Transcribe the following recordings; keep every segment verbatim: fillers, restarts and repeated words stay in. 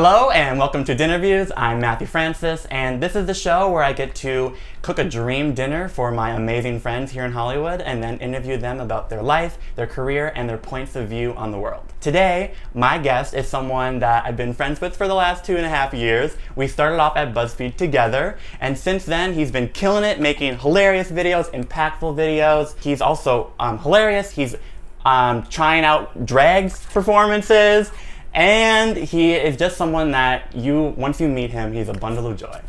Hello and welcome to Dinner Views. I'm Matthew Francis, and this is the show where I get to cook a dream dinner for my amazing friends here in Hollywood and then interview them about their life, their career, and their points of view on the world. Today, my guest is someone that I've been friends with for the last two and a half years. We started off at BuzzFeed together, and since then he's been killing it, making hilarious videos, impactful videos. He's also um, hilarious. He's um, trying out drag performances. And he is just someone that you, once you meet him, he's a bundle of joy.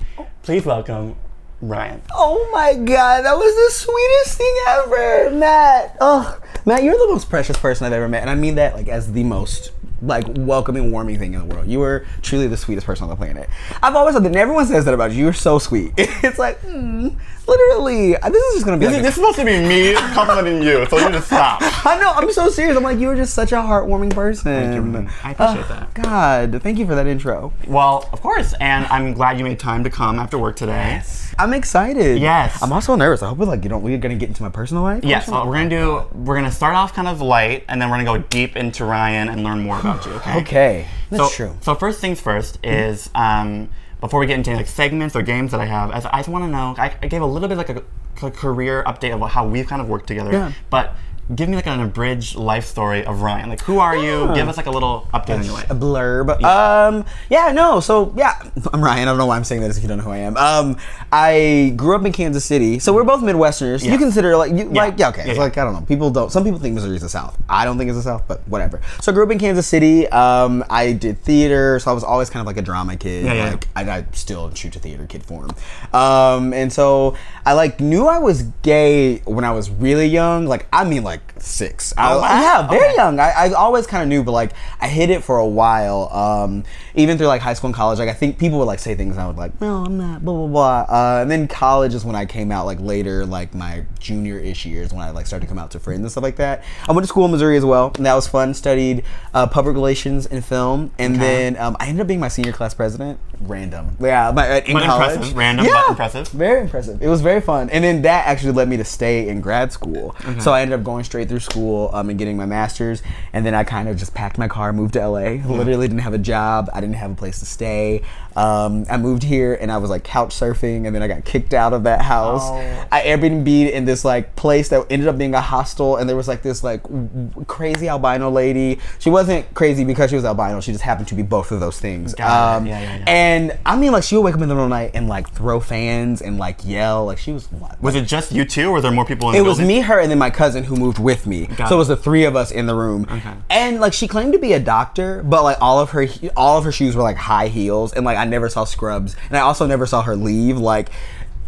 Please welcome Ryan. Oh my God, that was the sweetest thing ever, Matt. Oh, Matt, you're the most precious person I've ever met, and I mean that like as the most like welcoming, warming thing in the world. You were truly the sweetest person on the planet. I've always said that, and everyone says that about you. You're so sweet. It's like, mm, literally, this is just gonna be. This, like is, this is supposed to be me complimenting you, so you just stop. I know. I'm so serious. I'm like, you were just such a heartwarming person. Thank you. I appreciate uh, that. God, thank you for that intro. Well, of course, and I'm glad you made time to come after work today. Yes. I'm excited. Yes. I'm also nervous. I hope we're like you don't. We're gonna get into my personal life. Yes. Well, we're gonna do. We're gonna start off kind of light, and then we're gonna go deep into Ryan and learn more about. You, okay. Okay, that's so, true. So first things first is um, before we get into like segments or games that I have, as I just want to know, I, I gave a little bit like a, a career update of how we've kind of worked together. Yeah. But give me like an abridged life story of Ryan. Like, who are yeah. you? Give us like a little update on your life. A blurb. Yeah. Um, yeah, no. So yeah, I'm Ryan. I don't know why I'm saying that if you don't know who I am. Um, I grew up in Kansas City, so we're both Midwesterners. Yeah. You consider like you, yeah. like yeah, okay. Yeah, it's yeah. like I don't know. People don't. Some people think Missouri is the South. I don't think it's the South, but whatever. So I grew up in Kansas City. Um, I did theater, so I was always kind of like a drama kid. Yeah, yeah. Like I, I still shoot to theater kid form. Um, and so I like knew I was gay when I was really young. Like I mean like. Six. I, oh, wow. Yeah, very okay. young. I, I always kind of knew, but like I hid it for a while, um, even through like high school and college. Like I think people would like say things, and I would like, no, I'm not, blah blah blah. Uh, and then college is when I came out. Like later, like my junior-ish years, when I like started to come out to friends and stuff like that. I went to school in Missouri as well, and that was fun. Studied uh, public relations and film, and okay. then um, I ended up being my senior class president. Random. Yeah, my, in but college. Impressive. Random, yeah, but impressive. Very impressive. It was very fun, and then that actually led me to stay in grad school. Okay. So I ended up going straight through school um, and getting my master's, and then I kind of just packed my car, moved to L A. Yeah. Literally didn't have a job. I didn't have a place to stay. Um, I moved here and I was like couch surfing, and then I got kicked out of that house. Oh. I Airbnb'd in this like place that ended up being a hostel, and there was like this like w crazy albino lady. She wasn't crazy because she was albino. She just happened to be both of those things. Um, yeah, yeah, yeah. And I mean, like she would wake up in the middle of the night and like throw fans and like yell. Like she was. Like, was it just you two, or were there more people in the building? It was me, her, and then my cousin who moved with me. Got so it was the three of us in the room. Okay. And like she claimed to be a doctor, but like all of her all of her shoes were like high heels, and like I never saw scrubs, and I also never saw her leave. Like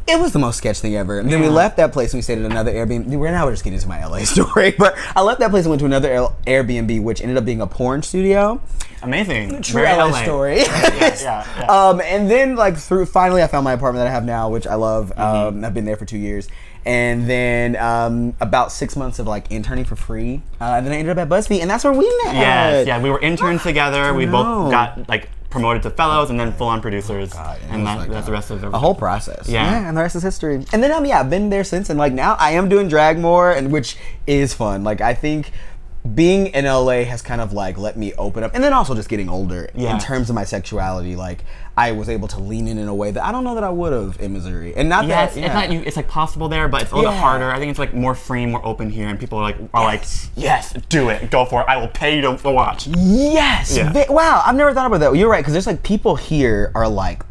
it was the most sketch thing ever. And yeah. then we left that place and we stayed at another Airbnb. We're now just getting into my L A story, but I left that place and went to another L Airbnb, which ended up being a porn studio. Amazing. True L A L A story. Yeah, yeah, yeah. Um, and then like through finally I found my apartment that I have now, which I love. Mm-hmm. um, I've been there for two years. And then um, about six months of like interning for free. Uh, and then I ended up at BuzzFeed, and that's where we met. Yes, yeah, we were interns together. We both got like promoted to fellows and then full-on producers. God, and that, like that's the rest of everything. A whole process. Yeah. Yeah, and the rest is history. And then um, yeah, I've been there since, and like now I am doing drag more, and which is fun. Like I think being in L A has kind of like let me open up, and then also just getting older yeah. in terms of my sexuality. Like I was able to lean in in a way that I don't know that I would have in Missouri, and not yes, that yeah. it's not you. It's like possible there, but it's a little yeah. bit harder. I think it's like more free, more open here, and people are like are yes. like yes, do it, go for it. I will pay you to watch. Yes, yeah. they, wow, I've never thought about that. You're right, because there's like people here are like.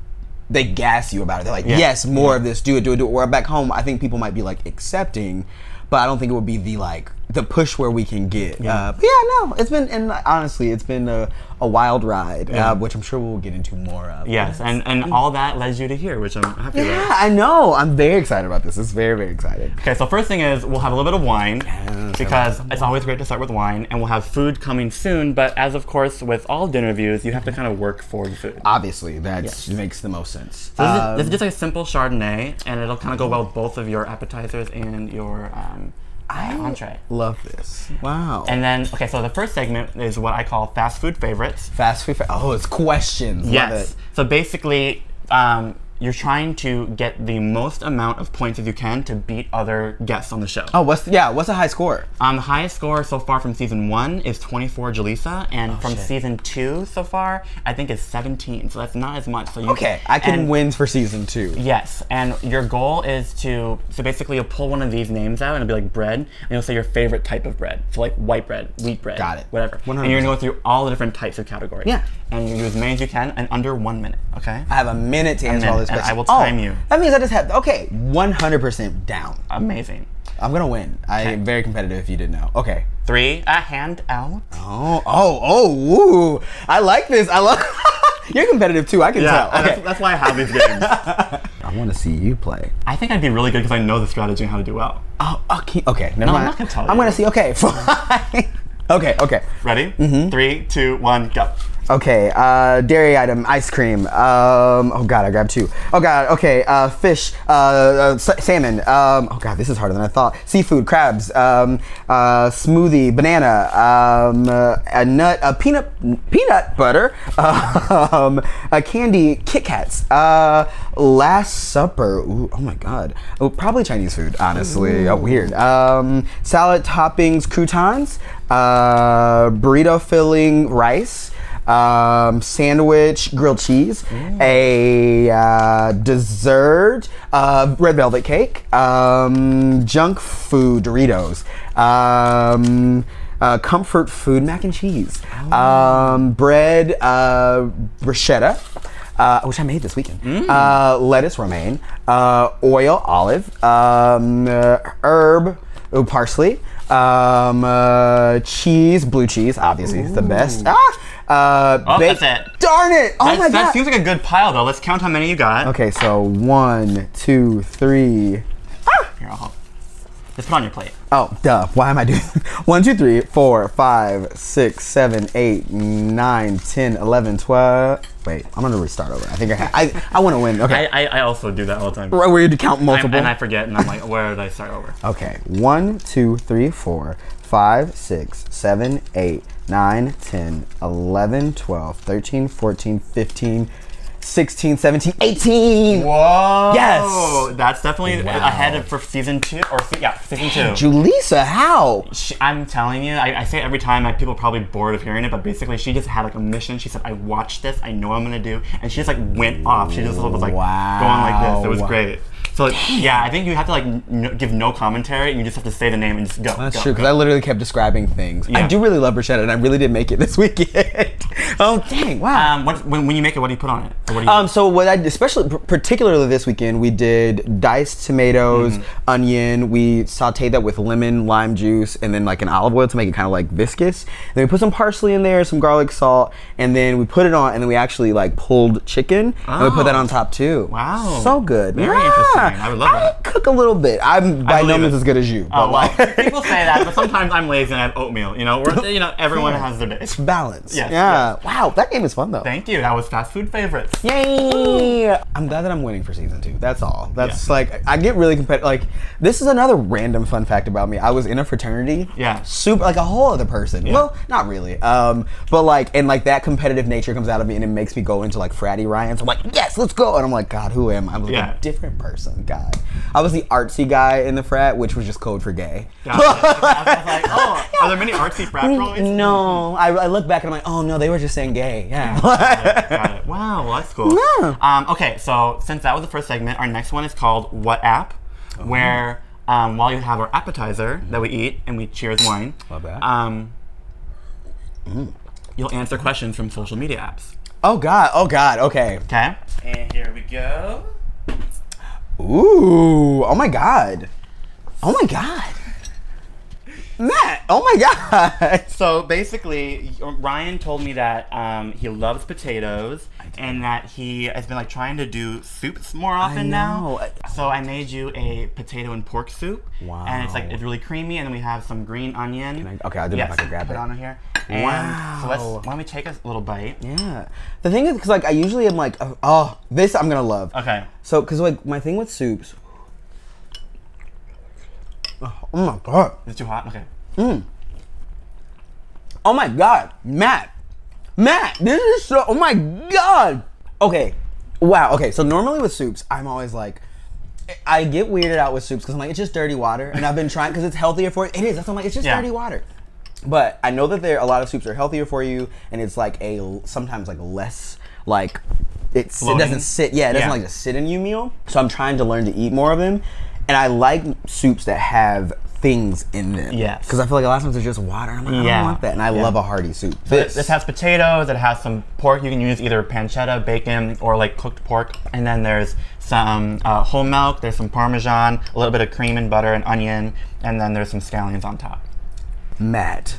They gas you about it. They're like, yeah. yes, more yeah. of this, do it, do it, do it. Where back home, I think people might be like accepting, but I don't think it would be the like the push where we can get. Yeah, uh, but yeah no, it's been, and honestly, it's been a, a wild ride, yeah. uh, which I'm sure we'll get into more of. Yes, and, and all that led you to here, which I'm happy yeah, about. Yeah, I know. I'm very excited about this. It's very, very excited. Okay, so first thing is we'll have a little bit of wine, yes, because it's always great to start with wine, and we'll have food coming soon, but as of course with all dinner views, you have to kind of work for the food. Obviously, that yes. makes the most sense. So um, this is just like a simple Chardonnay, and it'll kind of go well with both of your appetizers and your um, I entree. Love this. Wow. And then, okay, so the first segment is what I call fast food favorites. Fast food, fa oh, it's questions. Yes. Love it. So basically, um, you're trying to get the most amount of points as you can to beat other guests on the show. Oh, what's yeah, what's the high score? Um, the highest score so far from season one is twenty-four, Jaleesa, and oh, from shit. season two so far, I think it's seventeen, so that's not as much. So you Okay, can, I can and, win for season two. Yes, and your goal is to, so basically you'll pull one of these names out and it'll be like bread, and you'll say your favorite type of bread. So like white bread, wheat bread, Got it. whatever. one hundred percent. And you're gonna go through all the different types of categories. Yeah. And you do as many as you can in under one minute, okay? I have a minute to answer all this. And I will time oh, you. That means I just have, okay, one hundred percent down. Amazing. I'm gonna win. I okay. am very competitive if you didn't know. Okay. Three, a hand out. Oh, oh, oh, ooh. I like this, I love, you're competitive too, I can yeah, tell. Okay. That's, that's why I have these games. I wanna see you play. I think I'd be really good because I know the strategy and how to do well. Oh, okay, okay, never no, mind. I'm not gonna tell you. I'm gonna see, okay, fine. Okay, okay. Ready? Mm-hmm. Three, two, one, go. Okay, uh, dairy item, ice cream, um, oh god, I grabbed two. Oh god, okay, uh, fish, uh, uh, salmon, um, oh god, this is harder than I thought. Seafood, crabs, um, uh, smoothie, banana, um, uh, a nut, a peanut, peanut butter, um, a candy, Kit Kats, uh, Last Supper, ooh, oh my god, oh, probably Chinese food, honestly, oh, weird. Um, salad, toppings, croutons, uh, burrito filling, rice, Um, sandwich, grilled cheese, mm. a uh, dessert, uh, red velvet cake, um, junk food, Doritos, um, uh, comfort food, mac and cheese, oh. um, bread, uh, bruschetta, uh, which I made this weekend, mm. uh, lettuce, romaine, uh, oil, olive, um, uh, herb, ooh, parsley, um, uh, cheese, blue cheese, obviously it's the best. Ah! Uh, oh, that's it. Darn it! Oh that's, my god! That seems like a good pile, though. Let's count how many you got. Okay, so one, two, three. Ah! Here, I'll help. Just put on your plate. Oh, duh. Why am I doing this? One, two, three, four, five, six, seven, eight, nine, ten, eleven, twelve. Wait, I'm gonna restart over. I think I have. I, I want to win. Okay. I, I, I also do that all the time. Right, where you count multiple. I'm, and I forget, and I'm like, where did I start over? Okay. One, two, three, four, five, six, seven, eight. nine, ten, eleven, twelve, thirteen, fourteen, fifteen, sixteen, seventeen, eighteen. Whoa. Yes. That's definitely wow. ahead of for season two, or yeah, season two. Jaleesa, how? She, I'm telling you, I, I say it every time, I, people are probably bored of hearing it, but basically she just had like a mission. She said, I watched this, I know what I'm gonna do. And she just like went off. She just was like wow. going like this. It was great. So like, yeah, I think you have to like n give no commentary, and you just have to say the name and just go. That's go, true, because I literally kept describing things. Yeah. I do really love bruschetta, and I really did make it this weekend. Oh dang! Wow. Um, what, when when you make it, what do you put on it? Or what do you um, so what I especially particularly this weekend, we did diced tomatoes, mm. onion. We sautéed that with lemon, lime juice, and then like an olive oil to make it kind of like viscous. And then we put some parsley in there, some garlic salt, and then we put it on, and then we actually like pulled chicken, oh. and we put that on top too. Wow. So good. Very yeah. interesting. I would love I it. cook a little bit. I'm by no means as good as you. But oh, well, like. People say that, but sometimes I'm lazy and I have oatmeal. You know, We're, you know, everyone yeah. has their day. It's balance. Yes, yeah. Yes. Wow, that game is fun though. Thank you. That was fast food favorites. Yay! Ooh. I'm glad that I'm winning for season two. That's all. That's yeah. like I get really competitive. Like this is another random fun fact about me. I was in a fraternity. Yeah. Super, like a whole other person. Yeah. Well, not really. Um, but like, and like that competitive nature comes out of me, and it makes me go into like fratty Ryan. So I'm like, yes, let's go. And I'm like, God, who am I? I was like yeah. a different person. God. I was the artsy guy in the frat, which was just code for gay. Gotcha. I was like, oh, yeah. are there many artsy frat boys? No. I, I look back and I'm like, oh no, they were just saying gay. Yeah. Got it, got it. Wow, well, that's cool. Yeah. Um, okay, so since that was the first segment, our next one is called What App, oh. where um, while you have our appetizer that we eat and we cheers wine, Love that. Um, mm. you'll answer questions from social media apps. Oh God, oh God, okay. Okay. And here we go. Ooh, oh my God. Oh my God. Matt, oh my God. So basically, Ryan told me that um, he loves potatoes and that he has been like trying to do soups more often now. So I made you a potato and pork soup. Wow. And it's like, it's really creamy, and then we have some green onion. I, okay, I'll do yes, if I can grab put it. on here. And wow. So let's, why don't we take a little bite? Yeah. The thing is, because like I usually am like, oh, this I'm gonna love. Okay. So, because like my thing with soups, oh my God. Is it too hot? Okay. Mm. Oh my God, Matt. Matt, this is so, oh my God. Okay, Wow. Okay. So normally with soups, I'm always like, I get weirded out with soups because I'm like, it's just dirty water, and I've been trying because it's healthier for you. It is. That's what I'm like. It's just yeah. dirty water. But I know that there a lot of soups are healthier for you, and it's like a sometimes like less like it's, it doesn't sit. Yeah, it doesn't yeah. like just sit in you meal. So I'm trying to learn to eat more of them, and I like soups that have things in them. Yeah, because I feel like a lot of times it's just water. I'm like, yeah. I don't want that, and I yeah. love a hearty soup. So this. this has potatoes. It has some pork. You can use either pancetta, bacon, or like cooked pork, and then there's some uh, whole milk. There's some Parmesan, a little bit of cream and butter and onion, and then there's some scallions on top. Matt,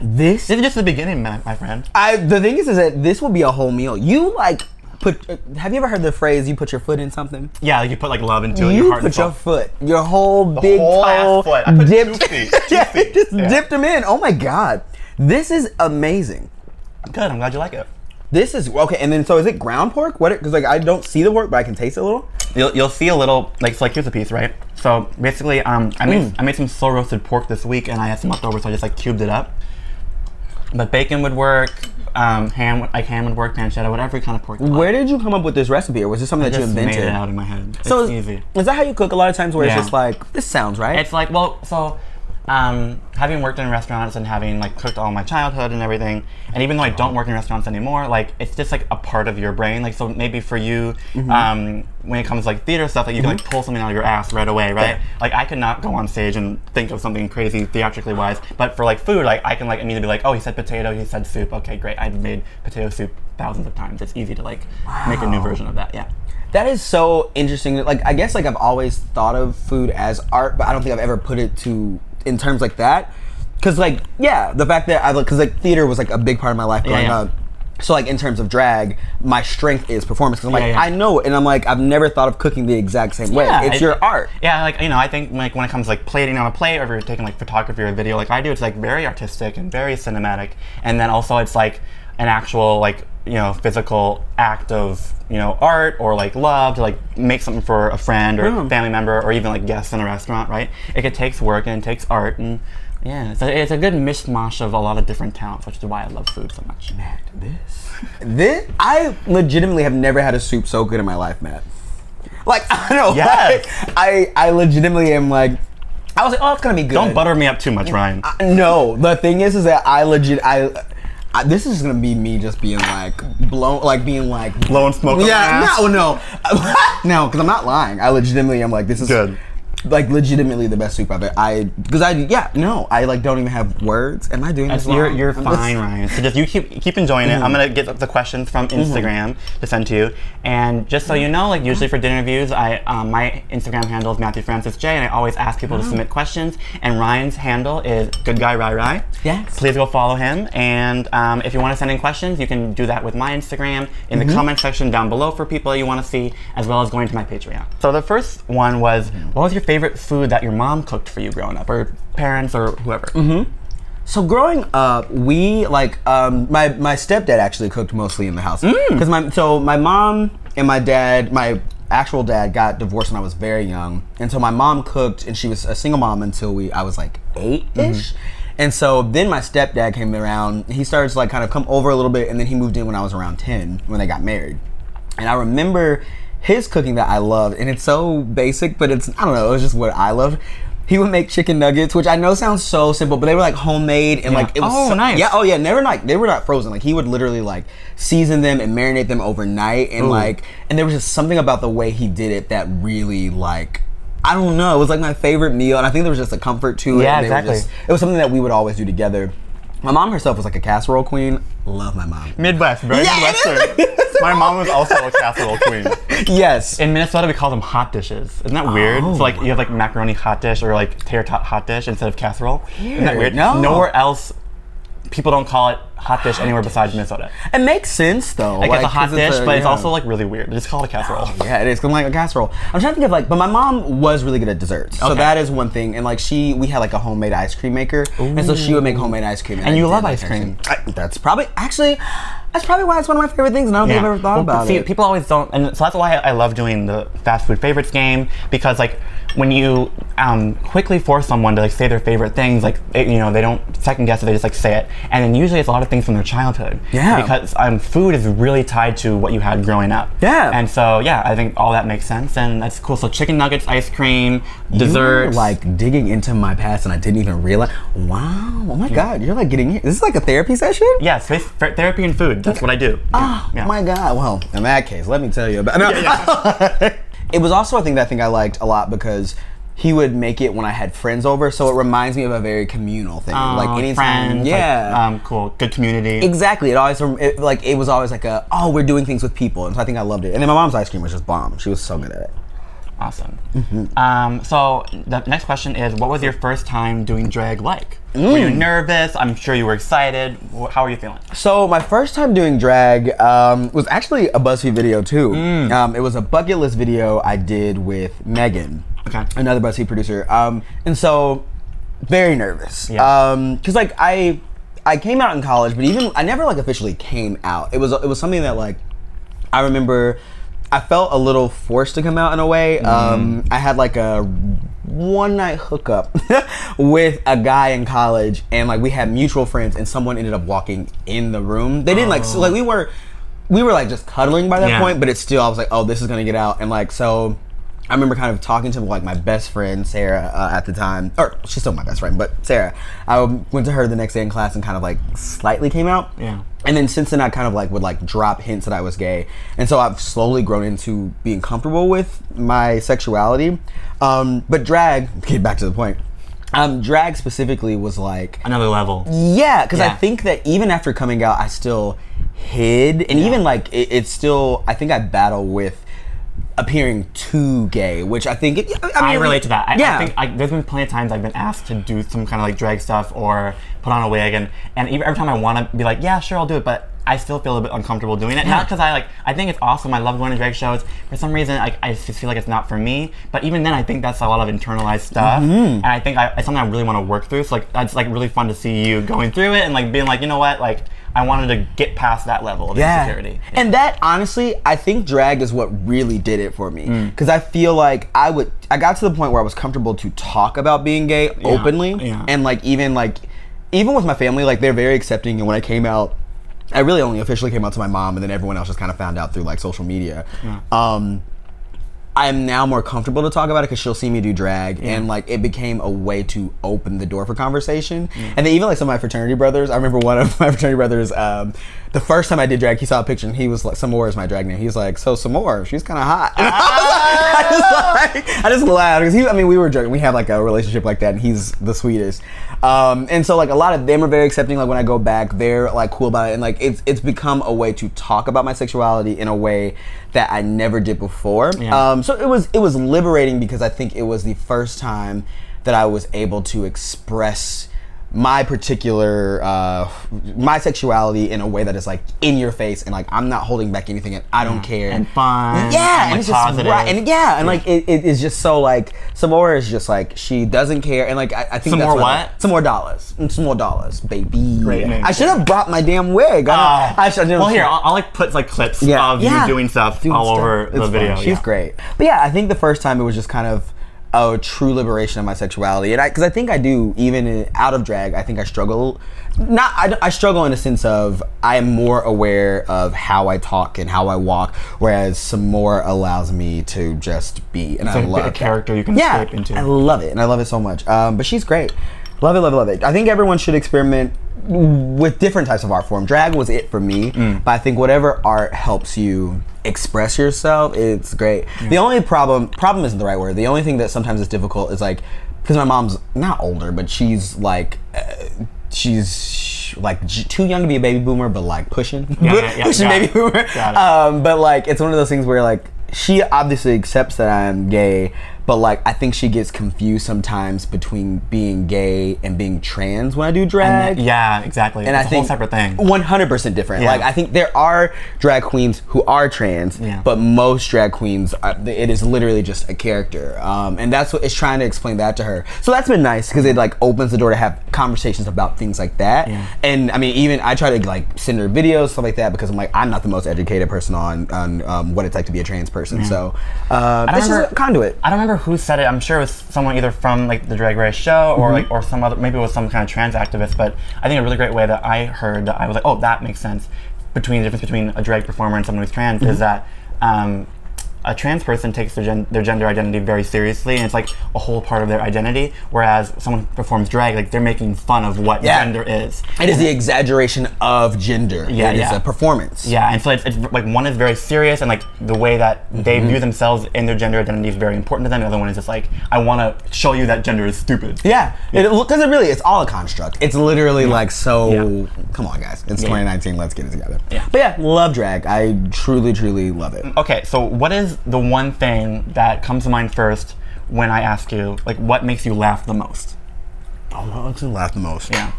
this, this is just the beginning, my, my friend. I the thing is, is that this will be a whole meal. You like put. Have you ever heard the phrase "you put your foot in something"? Yeah, like you put like love into you it. You put and your foot, your whole the big whole toe, foot. I put dipped. Two feet, two yeah, feet. Just yeah. dipped them in. Oh my god, this is amazing. Good. I'm glad you like it. This is okay. And then so is it ground pork? What? Because like I don't see the pork, but I can taste it a little. You'll you'll see a little like so like here's a piece, right? So basically, um, I made mm. I made some slow roasted pork this week, and I had some leftovers, so I just like cubed it up. But bacon would work, um, ham like ham would work, pancetta, whatever kind of pork. You where like. did you come up with this recipe, or was this something I that just you invented? Made it out in my head. It's so is, easy. Is that how you cook? A lot of times, where yeah. it's just like this sounds right. It's like well, so um, having worked in restaurants and having like cooked all my childhood and everything, and even though I don't work in restaurants anymore, like it's just like a part of your brain. Like so, maybe for you. Mm-hmm. um, when it comes to like theater stuff, like you can like pull something out of your ass right away, right? Yeah. Like I could not go on stage and think of something crazy theatrically wise, but for like food, like I can like immediately be like, oh, he said potato, he said soup. Okay, great. I've made potato soup thousands of times. It's easy to like wow. make a new version of that. Yeah. That is so interesting. Like I guess like I've always thought of food as art, but I don't think I've ever put it to in terms like that. Cause like yeah, the fact that I like cause like theater was like a big part of my life growing yeah, yeah. up. So like in terms of drag, my strength is performance. Cause I'm like yeah, yeah. I know, and I'm like I've never thought of cooking the exact same way. Yeah, it's I, your art. Yeah, like you know, I think like when it comes to, like plating on a plate, or if you're taking like photography or video, like I do, it's like very artistic and very cinematic, and then also it's like an actual like you know physical act of you know art or like love to like make something for a friend or mm. family member or even like guests in a restaurant, right? Like, it takes work and it takes art and. Yeah, so it's a good mishmash of a lot of different talents, which is why I love food so much. Matt, this... this... I legitimately have never had a soup so good in my life, Matt. Like, I don't know. Yes. Like, I, I legitimately am like... I was like, oh, it's gonna be good. Don't butter me up too much, Ryan. I, no, the thing is, is that I legit... I. I, this is gonna be me just being like blown, like being like blowing smoke. Yeah, no, no, no, because I'm not lying. I legitimately am like, this is good. Like legitimately the best soup I've ever. I because I yeah no I like don't even have words. Am I doing this wrong? You're you're fine, Ryan. So just you keep keep enjoying mm-hmm. it. I'm gonna get the questions from Instagram mm-hmm. to send to you. And just so you know, like usually for dinner reviews, I um, my Instagram handle is Matthew Francis J, and I always ask people oh. to submit questions. And Ryan's handle is Good Guy Rai Rai. Yes. Please go follow him. And um, if you want to send in questions, you can do that with my Instagram in mm-hmm. the comment section down below for people you want to see, as well as going to my Patreon. So the first one was mm-hmm. what was your favorite favorite food that your mom cooked for you growing up, or parents, or whoever? Mm-hmm. So growing up, we like um, my my stepdad actually cooked mostly in the house because mm. my so my mom and my dad, my actual dad, got divorced when I was very young, and so my mom cooked, and she was a single mom until we I was like eight ish, mm-hmm. and so then my stepdad came around. He started to like kind of come over a little bit, and then he moved in when I was around ten when they got married, and I remember. His cooking that I loved, and it's so basic, but it's, I don't know, it was just what I loved. He would make chicken nuggets, which I know sounds so simple, but they were like homemade and yeah. like it was oh, so nice. Yeah, oh yeah, never like they were not frozen. Like he would literally like season them and marinate them overnight, and ooh. Like and there was just something about the way he did it that really like I don't know, it was like my favorite meal, and I think there was just a comfort to it. Yeah, and exactly. Were just, it was something that we would always do together. My mom herself was like a casserole queen. Love my mom. Midwest, very yeah, Midwestern. My mom was also a casserole queen. Yes. In Minnesota, we call them hot dishes. Isn't that weird? Oh. So like you have like macaroni hot dish or like tater tot hot dish instead of casserole. Weird. Isn't that weird? No. Nowhere else, people don't call it hot dish hot anywhere dish. Besides Minnesota. It makes sense though. Like, like it's a hot dish, it's a, but yeah. it's also like really weird. They just call it a casserole. Oh, yeah, it is. I'm like a casserole. I'm trying to think of like, but my mom was really good at desserts, okay. so that is one thing. And like she, we had like a homemade ice cream maker, ooh. And so she would make homemade ice cream. And, and you love ice cream. I, that's probably actually. That's probably why it's one of my favorite things, and I don't yeah. think I've ever thought well, about see, it. See, people always don't, and so that's why I love doing the fast food favorites game, because like when you um, quickly force someone to like say their favorite things, like it, you know, they don't second guess it, they just like say it. And then usually it's a lot of things from their childhood. Yeah. Because um, food is really tied to what you had growing up. Yeah. And so yeah, I think all that makes sense, and that's cool. So chicken nuggets, ice cream, desserts. You're like digging into my past, and I didn't even realize. Wow. Oh my yeah. God. You're like getting. This is like a therapy session. Yes. Yeah, therapy and food. That's what I do. Oh yeah. My God. Well, in that case, let me tell you about. No. Yeah, yeah. It was also a thing that I think I liked a lot because he would make it when I had friends over, so it reminds me of a very communal thing. Oh, like anytime, friends, yeah, like, um, cool, good community. Exactly. It always it, like it was always like a oh we're doing things with people, and so I think I loved it. And then my mom's ice cream was just bomb. She was so good at it. Awesome. Mm-hmm. um, so the next question is, what was your first time doing drag like? Mm. Were you nervous? I'm sure you were excited. How are you feeling? So my first time doing drag um, was actually a BuzzFeed video too. Mm. Um, it was a bucket list video I did with Megan, okay. another BuzzFeed producer. Um, and so very nervous. Yeah. Um, 'cause like I I came out in college, but even I never like officially came out. It was it was something that like I remember. I felt a little forced to come out in a way. Mm. Um, I had like a one night hookup with a guy in college, and like we had mutual friends, and someone ended up walking in the room. They didn't oh. like, so, like we were, we were like just cuddling by that yeah. point, but it's still, I was like, oh, this is gonna get out. And like, so I remember kind of talking to like my best friend, Sarah, uh, at the time, or she's still my best friend, but Sarah. I went to her the next day in class and kind of like slightly came out. Yeah. And then since then, I kind of like would like drop hints that I was gay, and so I've slowly grown into being comfortable with my sexuality. Um, but drag, get back to the point. Um, drag specifically was like another level. Yeah, because yeah. I think that even after coming out, I still hid, and yeah. even like it, it's still. I think I battle with appearing too gay, which I think it, I, mean, I relate to that. I, yeah, I think I, there's been plenty of times I've been asked to do some kind of like drag stuff or put on a wig, and and even every time I want to be like, yeah, sure, I'll do it, but I still feel a bit uncomfortable doing it. Yeah. Not because I like, I think it's awesome. I love going to drag shows. For some reason, I, I just feel like it's not for me. But even then, I think that's a lot of internalized stuff. Mm-hmm. And I think I, it's something I really want to work through. So like, it's like really fun to see you going through it and like being like, you know what, like I wanted to get past that level of yeah. insecurity. Yeah. And that honestly, I think drag is what really did it for me. Mm. Cause I feel like I would, I got to the point where I was comfortable to talk about being gay yeah. openly. Yeah. And like, even like, even with my family, like they're very accepting. And when I came out, I really only officially came out to my mom, and then everyone else just kind of found out through like social media. Yeah. Um, I am now more comfortable to talk about it because she'll see me do drag, yeah. and like it became a way to open the door for conversation. Yeah. And then even like some of my fraternity brothers, I remember one of my fraternity brothers, um, the first time I did drag, he saw a picture and he was like, Samore is my drag name. He was like, so Samore, she's kind of hot. And I, was like, I just like, I just laughed because he, I mean, we were joking. We have like a relationship like that, and he's the sweetest. Um, and so like a lot of them are very accepting. Like when I go back, they're like cool about it, and like it's it's become a way to talk about my sexuality in a way that I never did before. Yeah. Um, so it was it was liberating because I think it was the first time that I was able to express my particular uh, my sexuality in a way that is like in your face, and like I'm not holding back anything, and I don't yeah. care, and fun, yeah, and, and it's positive. Just right, and yeah, and yeah. like it, it is just so like Samore is just like she doesn't care, and like I, I think some that's more what, what? Samore dollars, Samore dollars, baby. Great name. I should have brought my damn wig. I don't, uh, I should, I well, here I'll, I'll like put like clips yeah. of yeah. you doing stuff doing all stuff. Over it's the fun. Video. She's yeah. great, but yeah, I think the first time it was just kind of. A true liberation of my sexuality, and I, because I think I do even in, out of drag. I think I struggle, not I, I struggle in a sense of I am more aware of how I talk and how I walk, whereas Samore allows me to just be, and it's I like love a character that. You can yeah, escape into. I love it, and I love it so much. Um, but she's great. Love it, love it, love it. I think everyone should experiment with different types of art form. Drag was it for me, mm. but I think whatever art helps you express yourself, it's great. Yeah. The only problem, problem isn't the right word, the only thing that sometimes is difficult is like, because my mom's not older, but she's like, uh, she's like too young to be a baby boomer, but like pushing, yeah, yeah, yeah, pushing baby it. Boomer. Um, but like, it's one of those things where like, she obviously accepts that I am gay, but like I think she gets confused sometimes between being gay and being trans when I do drag. And, yeah, exactly. And it's I a think whole separate thing. one hundred percent different. Yeah. Like I think there are drag queens who are trans, yeah. but most drag queens are, it is literally just a character, um, and that's what it's trying to explain that to her. So that's been nice because it like opens the door to have conversations about things like that. Yeah. And I mean, even I try to like send her videos, stuff like that, because I'm like I'm not the most educated person on on um, what it's like to be a trans person. Yeah. So uh, I don't this remember, is a conduit. I don't remember. remember who said it. I'm sure it was someone either from like the Drag Race show or mm-hmm. like or some other, maybe it was some kind of trans activist. But I think a really great way that I heard that I was like, oh, that makes sense. Between the difference between a drag performer and someone who's trans mm-hmm. is that um, a trans person takes their, gen their gender identity very seriously, and it's like a whole part of their identity. Whereas someone who performs drag, like they're making fun of what yeah. gender is. It is the exaggeration of gender. Yeah, it yeah. is a performance. Yeah, and so it's, it's like one is very serious, and like the way that they mm-hmm. view themselves in their gender identity is very important to them. The other one is just like, I want to show you that gender is stupid. Yeah, because yeah. it, it really, it's all a construct. It's literally yeah. like so. Yeah. Come on, guys, it's yeah. twenty nineteen. Let's get it together. Yeah. But yeah, love drag. I truly, truly love it. Okay, so what is the one thing that comes to mind first when I ask you, like, what makes you laugh the most? Oh, what makes you laugh the most? Yeah.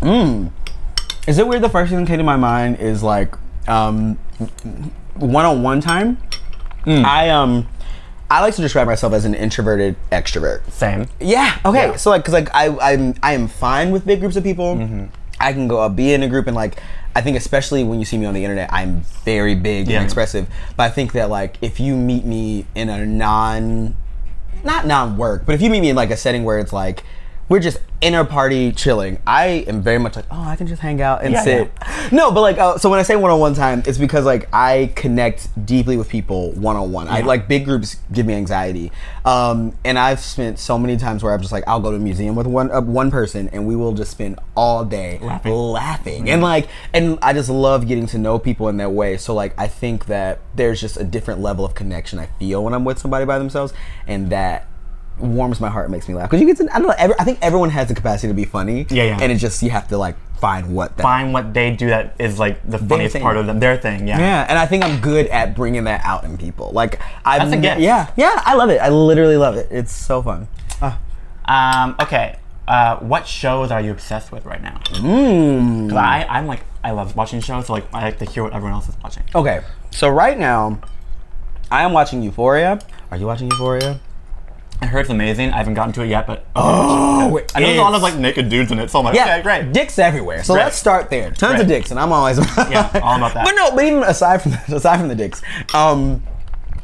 Mmm. Is it weird the first thing that came to my mind is, like, um, one-on-one time? Mm. I, um, I like to describe myself as an introverted extrovert. Same. Yeah, okay. Yeah. So, like, because, like, I, I'm, I am fine with big groups of people. Mm-hmm. I can go up, be in a group, and, like, I think especially when you see me on the internet, I'm very big yeah. and expressive. But I think that, like, if you meet me in a non, not non-work, but if you meet me in, like, a setting where it's, like, we're just inner party chilling, I am very much like, oh, I can just hang out and yeah, sit. Yeah. No, but, like, uh, so when I say one-on-one time, it's because, like, I connect deeply with people one-on-one. Yeah. I, like, big groups give me anxiety. Um, and I've spent so many times where I'm just, like, I'll go to a museum with one uh, one person, and we will just spend all day laughing. laughing. Mm-hmm. And, like, and I just love getting to know people in that way. So, like, I think that there's just a different level of connection I feel when I'm with somebody by themselves, and that warms my heart and makes me laugh. Because you get to, I don't know, every, I think everyone has the capacity to be funny. Yeah, yeah. And it just, you have to like find what that. Find what they do that is like the funniest part of them, their thing, yeah. Yeah, and I think I'm good at bringing that out in people. Like, I That's a gift. Yeah, yeah, I love it. I literally love it. It's so fun. Oh. Um, okay, uh, what shows are you obsessed with right now? Mm. Cause I, I'm like, I love watching shows, so like, I like to hear what everyone else is watching. Okay, so right now, I am watching Euphoria. Are you watching Euphoria? I heard it's amazing. I haven't gotten to it yet, but oh, oh I know there's a lot of like naked dudes in it, so I'm like, yeah, okay, great. Dicks everywhere. So great. Let's start there. Tons great. Of dicks, and I'm always yeah, all about that. But no, but even aside from the, aside from the dicks, um,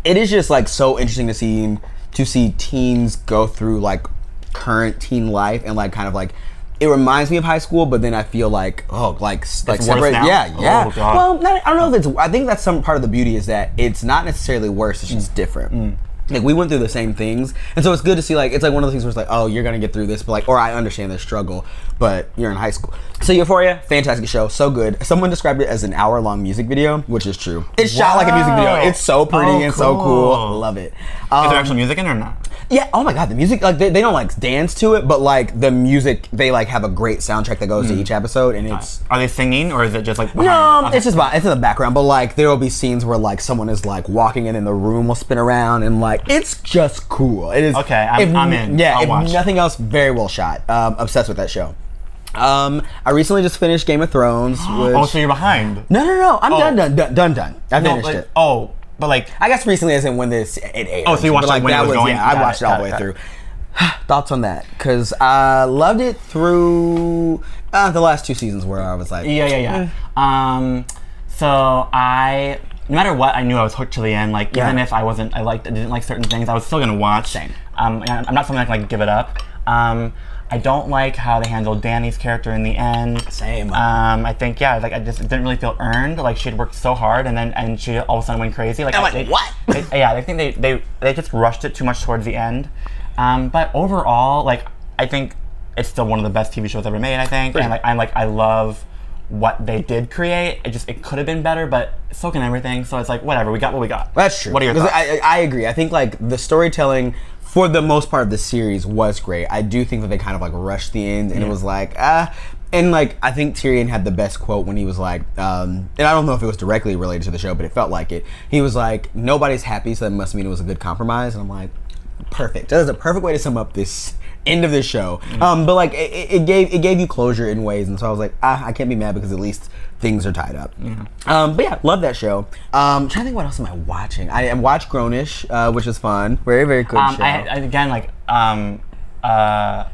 it is just like so interesting to see to see teens go through like current teen life and like kind of like. It reminds me of high school, but then I feel like, oh, like, it's like separate. Yeah, yeah. Oh, God. Well, not, I don't know if it's. I think that's some part of the beauty is that it's not necessarily worse. It's just mm. different. Mm. Like, we went through the same things, and so it's good to see, like, it's, like, one of those things where it's, like, oh, you're gonna get through this, but, like, or I understand this struggle, but you're in high school. So, Euphoria, fantastic show, so good. Someone described it as an hour-long music video, which is true. It's wow. shot like a music video. It's so pretty oh, and cool. so cool. Love it. Um, is there actual music in it or not? Yeah, oh my God, the music, like, they, they don't, like, dance to it, but, like, the music, they, like, have a great soundtrack that goes mm. to each episode, and it's... Are they singing, or is it just, like, No, okay. it's just, it's in the background, but, like, there will be scenes where, like, someone is, like, walking in, and the room will spin around, and, like, it's just cool. It is okay. I'm, if, I'm in. Yeah, I'll if watch. Nothing else, very well shot. Um, obsessed with that show. Um, I recently just finished Game of Thrones. Which, oh, so you're behind? No, no, no. I'm oh. done, done, done, done, done. I no, finished like, it. Oh, but like I guess recently as in when this it aired. Oh, so you watched like, it when that it was, was going? Yeah, I watched it, it all the way it. through. Thoughts on that? Because I loved it through uh, the last two seasons where I was like, yeah, yeah, yeah. Mm. Um, so I. No matter what, I knew I was hooked to the end. Like yeah. even if I wasn't, I liked, I didn't like certain things, I was still gonna watch. Same. Um, and I'm not someone that can like give it up. Um, I don't like how they handled Dani's character in the end. Same. Um, I think yeah, like I just didn't really feel earned. Like she had worked so hard, and then and she all of a sudden went crazy. Like, I, like they, what? They, yeah, I think they they they just rushed it too much towards the end. Um, but overall, like I think it's still one of the best T V shows ever made. I think, For and sure. like I'm like I love. What they did create, it just it could have been better, but so can everything. So it's like whatever, we got what we got. That's true. What are your thoughts? I, I agree. I think like the storytelling for the most part of the series was great. I do think that they kind of like rushed the end, and yeah. it was like ah. And like I think Tyrion had the best quote when he was like, um, and I don't know if it was directly related to the show, but it felt like it. He was like, "Nobody's happy, so that must mean it was a good compromise." And I'm like, perfect. That is a perfect way to sum up this. End of this show, mm-hmm. um, but like it, it gave it gave you closure in ways, and so I was like, ah, I can't be mad because at least things are tied up. Yeah. Um, but yeah, love that show. Um, I'm trying to think what else am I watching? I, I watched Grown-ish, uh, which is fun, very very good um, show. I, I, again, like um, uh,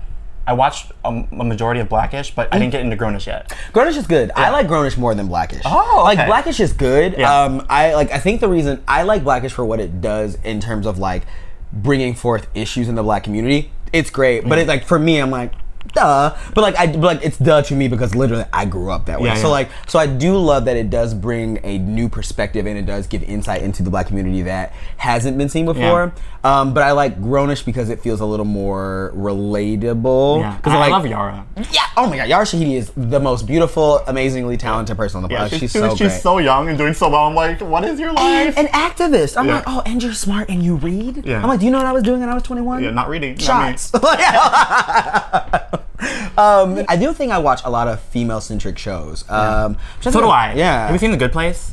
I watched a, a majority of Black-ish, but mm-hmm. I didn't get into Grown-ish yet. Grown-ish is good. Yeah. I like Grown-ish more than Black-ish. Oh, okay. Like Black-ish is good. Yeah. Um, I like. I think the reason I like Black-ish for what it does in terms of like. bringing forth issues in the black community, it's great. But mm. it's like, for me, I'm like, duh. But like, I but like it's duh to me because literally I grew up that way. Yeah, so yeah. like, so I do love that it does bring a new perspective and it does give insight into the black community that hasn't been seen before. Yeah. Um, but I like Grown-ish because it feels a little more relatable. Yeah. I, I like, love Yara. Yeah. Oh my God, Yara Shahidi is the most beautiful, amazingly talented person on the planet. Yeah, she's so great. She's so young and doing so well. I'm like, what is your life? And an activist. I'm yeah. like, oh, and you're smart and you read. Yeah. I'm like, do you know what I was doing when I was twenty-one? Yeah, not reading. Shots. Not yeah. Um, I do think I watch a lot of female-centric shows. Um, yeah. So do I. Yeah. Have you seen The Good Place?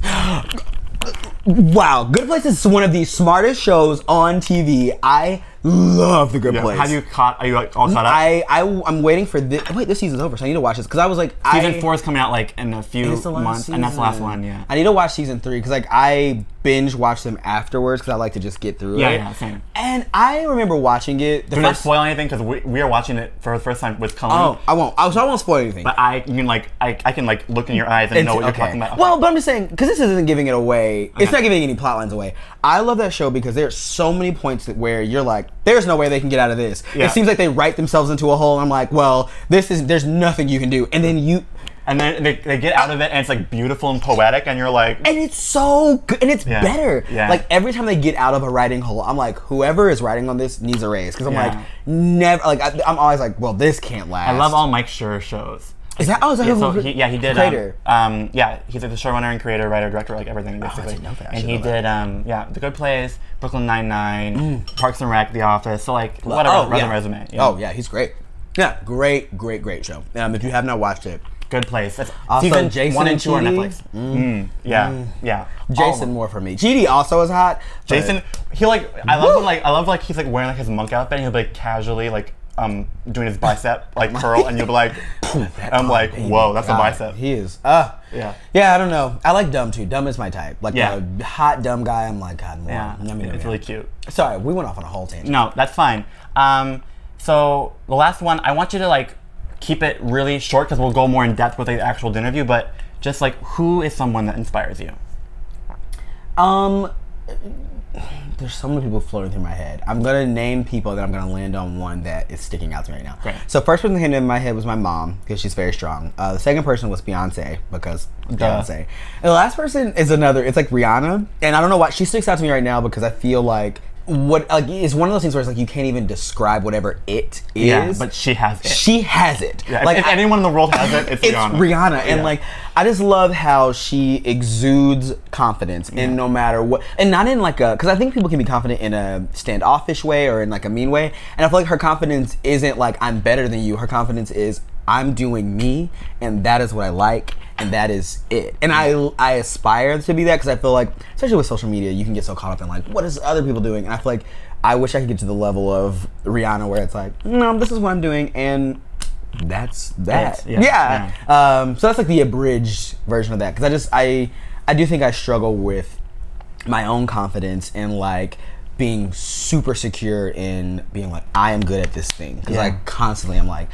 Wow, Good Place is one of the smartest shows on T V. I love The Good yeah. Place. Have you caught? Are you like all caught up? I, I I'm waiting for this. Wait, this season's over, so I need to watch this because I was like, season I, four is coming out like in a few months, season. and that's the last one. Yeah, I need to watch season three because like I binge watch them afterwards because I like to just get through yeah, it. Yeah, yeah, same. And I remember watching it. The Do not spoil anything because we we are watching it for the first time with Cullen. Oh, I won't. I, so I won't spoil anything. But I you can like I I can like look in your eyes and it's, know what okay. you're talking about. Okay. Well, but I'm just saying because this isn't giving it away. Okay. It's not giving any plot lines away. I love that show because there's so many points that where you're like, there's no way they can get out of this. Yeah. It seems like they write themselves into a hole. And I'm like, well, this is there's nothing you can do. And then you, and then they, they get out of it, and it's like beautiful and poetic. And you're like, and it's so good, and it's yeah. better. Yeah. Like every time they get out of a writing hole, I'm like, whoever is writing on this needs a raise because I'm yeah. like, never. Like I, I'm always like, well, this can't last. I love all Mike Schur shows. Is that? Oh, is that yeah, who, so who, he, yeah, he did. Creator. Um, um, yeah, he's like the showrunner and creator, writer, director, like everything basically. Oh, I didn't know that. I and he did, um, yeah, The Good Place, Brooklyn Nine-Nine, mm. Parks and Rec, The Office. So like, whatever. Oh, yeah. Resume. Yeah. Oh yeah, he's great. Yeah, great, great, great show. Um, if you have not watched it, Good Place. That's also season Jason one and two on Netflix. Mm. Mm. Yeah, mm. yeah. Jason more for me. G D also is hot. Jason, he like I love him, like I love like he's like wearing like his monk outfit and he'll be like casually like. Um, doing his bicep like curl, and you'll be like, I'm like, whoa, that's a bicep. He is. Uh, yeah. Yeah, I don't know. I like dumb too. Dumb is my type. Like yeah. a hot dumb guy. I'm like, God, more. Yeah. I mean, it's yeah. really cute. Sorry, we went off on a whole tangent. No, that's fine. Um, so the last one, I want you to like keep it really short because we'll go more in depth with like, the actual interview. But just like, who is someone that inspires you? Um. There's so many people floating through my head. I'm gonna name people, then I'm gonna land on one that is sticking out to me right now. Great. So first person that came in my head was my mom because she's very strong. Uh, the second person was Beyonce because Duh. Beyonce. And the last person is another. It's like Rihanna, and I don't know why she sticks out to me right now because I feel like what like it's one of those things where it's like you can't even describe whatever it is. Yeah, but she has it. She has it. Yeah, like if, if I, anyone in the world has it, it's, it's Rihanna. Rihanna, and yeah. like I just love how she exudes confidence in yeah. no matter what, and not in like a because I think people can be confident in a standoffish way or in like a mean way, and I feel like her confidence isn't like I'm better than you. Her confidence is I'm doing me, and that is what I like. And that is it. And I I aspire to be that because I feel like, especially with social media, you can get so caught up in like, what is other people doing? And I feel like I wish I could get to the level of Rihanna where it's like, no, this is what I'm doing and that's that. Yeah. yeah. yeah. Um, so that's like the abridged version of that because I just, I, I do think I struggle with my own confidence and like being super secure in being like, I am good at this thing. Because yeah. I constantly am like,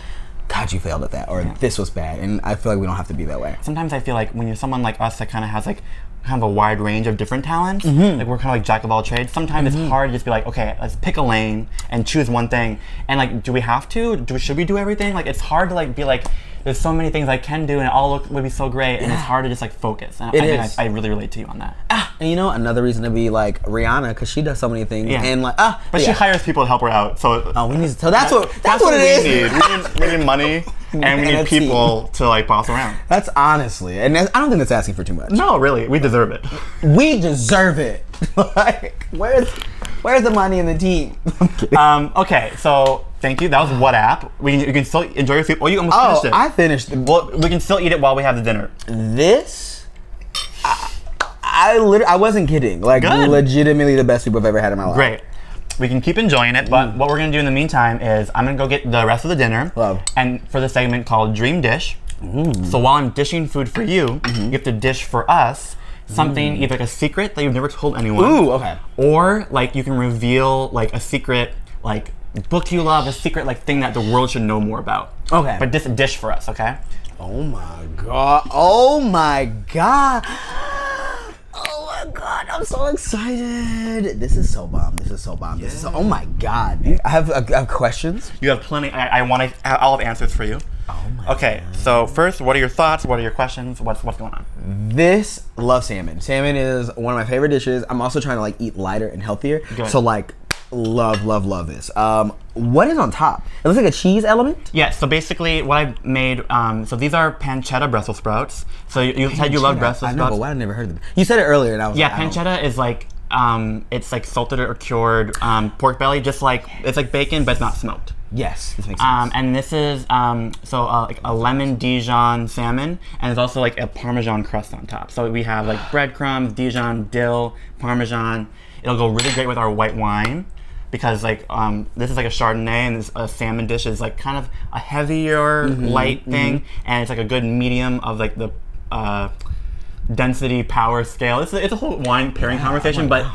God, you failed at that, or yeah. this was bad, and I feel like we don't have to be that way. Sometimes I feel like when you're someone like us that kind of has like kind of a wide range of different talents, mm-hmm. like we're kind of like jack of all trades, sometimes mm-hmm. it's hard to just be like, okay, let's pick a lane and choose one thing, and like, do we have to? Do we, should we do everything? Like, it's hard to like be like, there's so many things I can do, and it all look, would be so great, and yeah. it's hard to just like focus. And it I is. think I, I really relate to you on that. Ah, and you know, another reason to be like Rihanna because she does so many things, yeah. and like ah, but yeah. she hires people to help her out. So oh, we need to. So that's that, what that's, that's what, what it we is. Need. we, need, we need money, and we need people to like boss around. That's honestly, and that's, I don't think that's asking for too much. No, really, we deserve it. We deserve it. Like, where's where's the money in the team? um. Okay, so. Thank you. That was what app. We can, you can still enjoy your food. Oh, you almost oh, finished it. I finished it. Well, we can still eat it while we have the dinner. This, I, I literally, I wasn't kidding. Like, Good. legitimately the best soup I've ever had in my life. Great. We can keep enjoying it, but mm. what we're gonna do in the meantime is I'm gonna go get the rest of the dinner. Love. And for the segment called Dream Dish. Mm. So while I'm dishing food for you, mm-hmm. you have to dish for us something, mm. either like a secret that you've never told anyone. Ooh, okay. Or like you can reveal like a secret, like. Book you love, a secret like thing that the world should know more about. Okay. But this dish for us, okay? Oh my God. Oh my God. Oh my God. I'm I'm so excited. This is so bomb. This is so bomb. Yeah. This is so, oh my god, man. I have, I have questions. You have plenty. I, I want to. I'll have answers for you. Oh my. Okay, god. So first, what are your thoughts? What are your questions? What's what's going on? This love salmon. Salmon is one of my favorite dishes. I'm also trying to like eat lighter and healthier. Good. So like. Love, love, love this. Um, what is on top? It looks like a cheese element. Yeah, so basically what I made, um, so these are pancetta Brussels sprouts. So you, you said you love Brussels sprouts. I know, but why I never heard of them. You said it earlier and I was yeah, like, Yeah, pancetta is like, um, it's like salted or cured um, pork belly, just like, it's like bacon, but it's not smoked. Yes, this makes sense. Um, and this is, um, so uh, like a lemon Dijon salmon, and there's also like a Parmesan crust on top. So we have like breadcrumbs, Dijon, dill, Parmesan. It'll go really great with our white wine. Because like um, this is like a Chardonnay and this, a salmon dish is like kind of a heavier, mm-hmm, light thing, mm-hmm, and it's like a good medium of like the uh, density power scale. It's a, it's a whole wine pairing yeah, conversation, but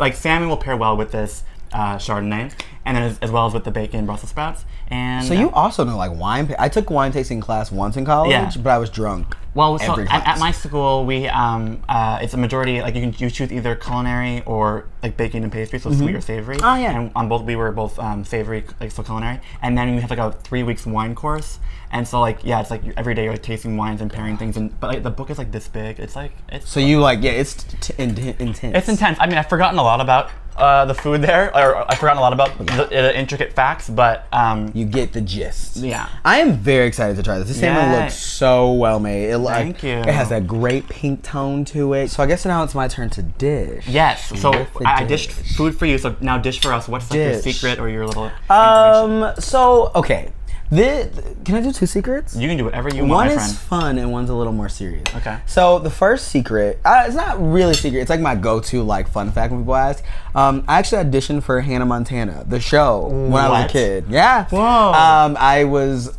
like salmon will pair well with this uh, Chardonnay, and then as, as well as with the bacon, Brussels sprouts, and so you uh, also know like wine. I took wine tasting class once in college, yeah. but I was drunk. Well, so at, at my school, we um, uh, it's a majority like you can you choose either culinary or like baking and pastry, so mm-hmm. sweet or savory. Oh yeah. And on both we were both um, savory, like so culinary, and then we have like a three weeks wine course, and so like yeah, it's like every day you're like, tasting wines and pairing things, and but like the book is like this big. It's like it's so fun. You like yeah, it's t in intense. It's intense. I mean, I've forgotten a lot about uh, the food there, or I've forgotten a lot about the, the intricate facts, but um, you get the gist. Yeah. I am very excited to try this. This salmon yes. looks so well made. It Like, Thank you. It has that great pink tone to it. So I guess now it's my turn to dish. Yes. So I, I dished food for you. So now dish for us. What's like dish. your secret or your little? Um. So okay. This, can I do two secrets? You can do whatever you want, One my friend. is fun and one's a little more serious. Okay. So the first secret, uh, it's not really a secret. It's like my go-to like fun fact when people ask. Um, I actually auditioned for Hannah Montana, the show, when what? I was a kid. Yeah. Whoa. Um, I was.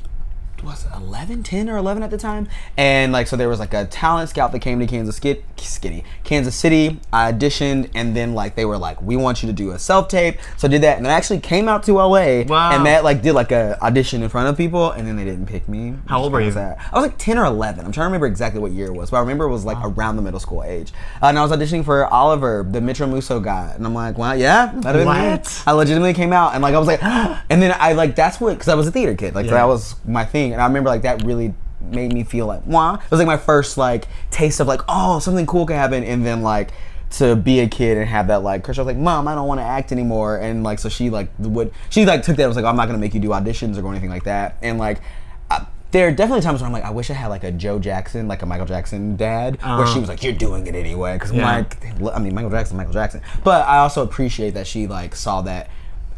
was it eleven, ten or eleven at the time, and like so there was like a talent scout that came to Kansas City, skinny Kansas City. I auditioned and then like they were like, we want you to do a self-tape, so I did that and then I actually came out to L A wow. and that like did like a audition in front of people and then they didn't pick me. How old were you? That? I was like ten or eleven. I'm trying to remember exactly what year it was, but I remember it was like wow. around the middle school age, uh, and I was auditioning for Oliver, the Metro Musso guy, and I'm like, wow, yeah, that'd have been me. I legitimately came out and like I was like and then I like that's what, because I was a theater kid, like yeah. so that was my thing. And I remember like that really made me feel like wah. It was like my first like taste of like, oh, something cool could happen, and then like to be a kid and have that like, cause I was like, mom, I don't want to act anymore, and like so she like would she like took that and was like, oh, I'm not gonna make you do auditions or anything like that, and like I, there are definitely times where I'm like, I wish I had like a Joe Jackson, like a Michael Jackson dad, um, where she was like, you're doing it anyway, cause yeah. I'm like, I mean Michael Jackson, Michael Jackson, but I also appreciate that she like saw that.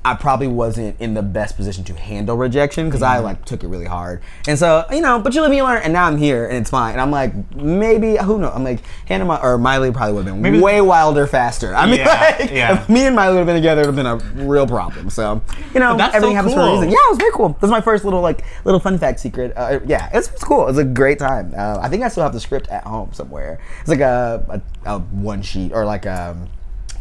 I probably wasn't in the best position to handle rejection because I like took it really hard, and so you know. But you live and you learn, and now I'm here, and it's fine. And I'm like, maybe who knows? I'm like Hannah or Miley probably would have been maybe way wilder, faster. I mean, yeah, like, yeah. if me and Miley would have been together, it would have been a real problem. So you know, that's everything so happens cool. for a reason. Yeah, it was very cool. That's my first little like little fun fact secret. Uh, yeah, it's, it's cool. It's a great time. Uh, I think I still have the script at home somewhere. It's like a, a, a one sheet or like um.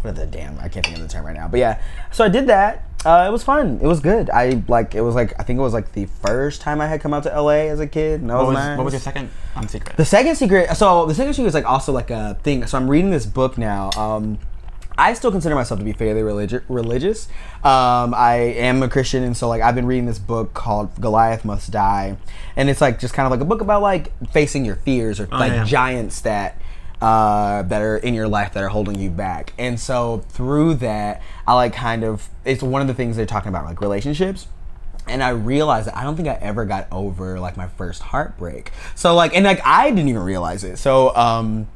What the damn, I can't think of the term right now, but yeah, so I did that. Uh, it was fun. It was good. I like it was like I think it was like the first time I had come out to L A as a kid. No, what was, nice. What was your second um, secret? The second secret. So the second secret is like also like a thing. So I'm reading this book now. Um, I still consider myself to be fairly religi religious. Um, I am a Christian, and so like I've been reading this book called Goliath Must Die, and it's like just kind of like a book about like facing your fears or oh, like yeah. giants that. Uh, that are in your life that are holding you back, and so through that I like kind of it's one of the things they're talking about, like relationships, and I realized that I don't think I ever got over like my first heartbreak, so like and like I didn't even realize it, so um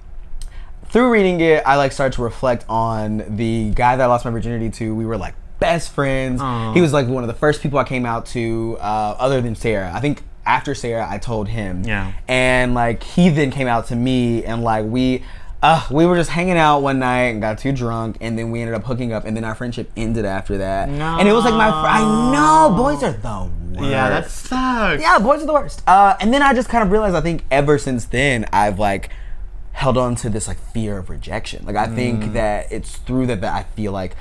through reading it I like started to reflect on the guy that I lost my virginity to. We were like best friends. Aww. He was like one of the first people I came out to, uh, other than Sarah. I think after Sarah, I told him, yeah, and like he then came out to me, and like we, uh, we were just hanging out one night and got too drunk, and then we ended up hooking up, and then our friendship ended after that. No. And it was like my, fr I know boys are the worst. Yeah, that sucks. Yeah, boys are the worst. Uh, and then I just kind of realized I think ever since then I've like held on to this like fear of rejection. Like I mm. think that it's through that that I feel like.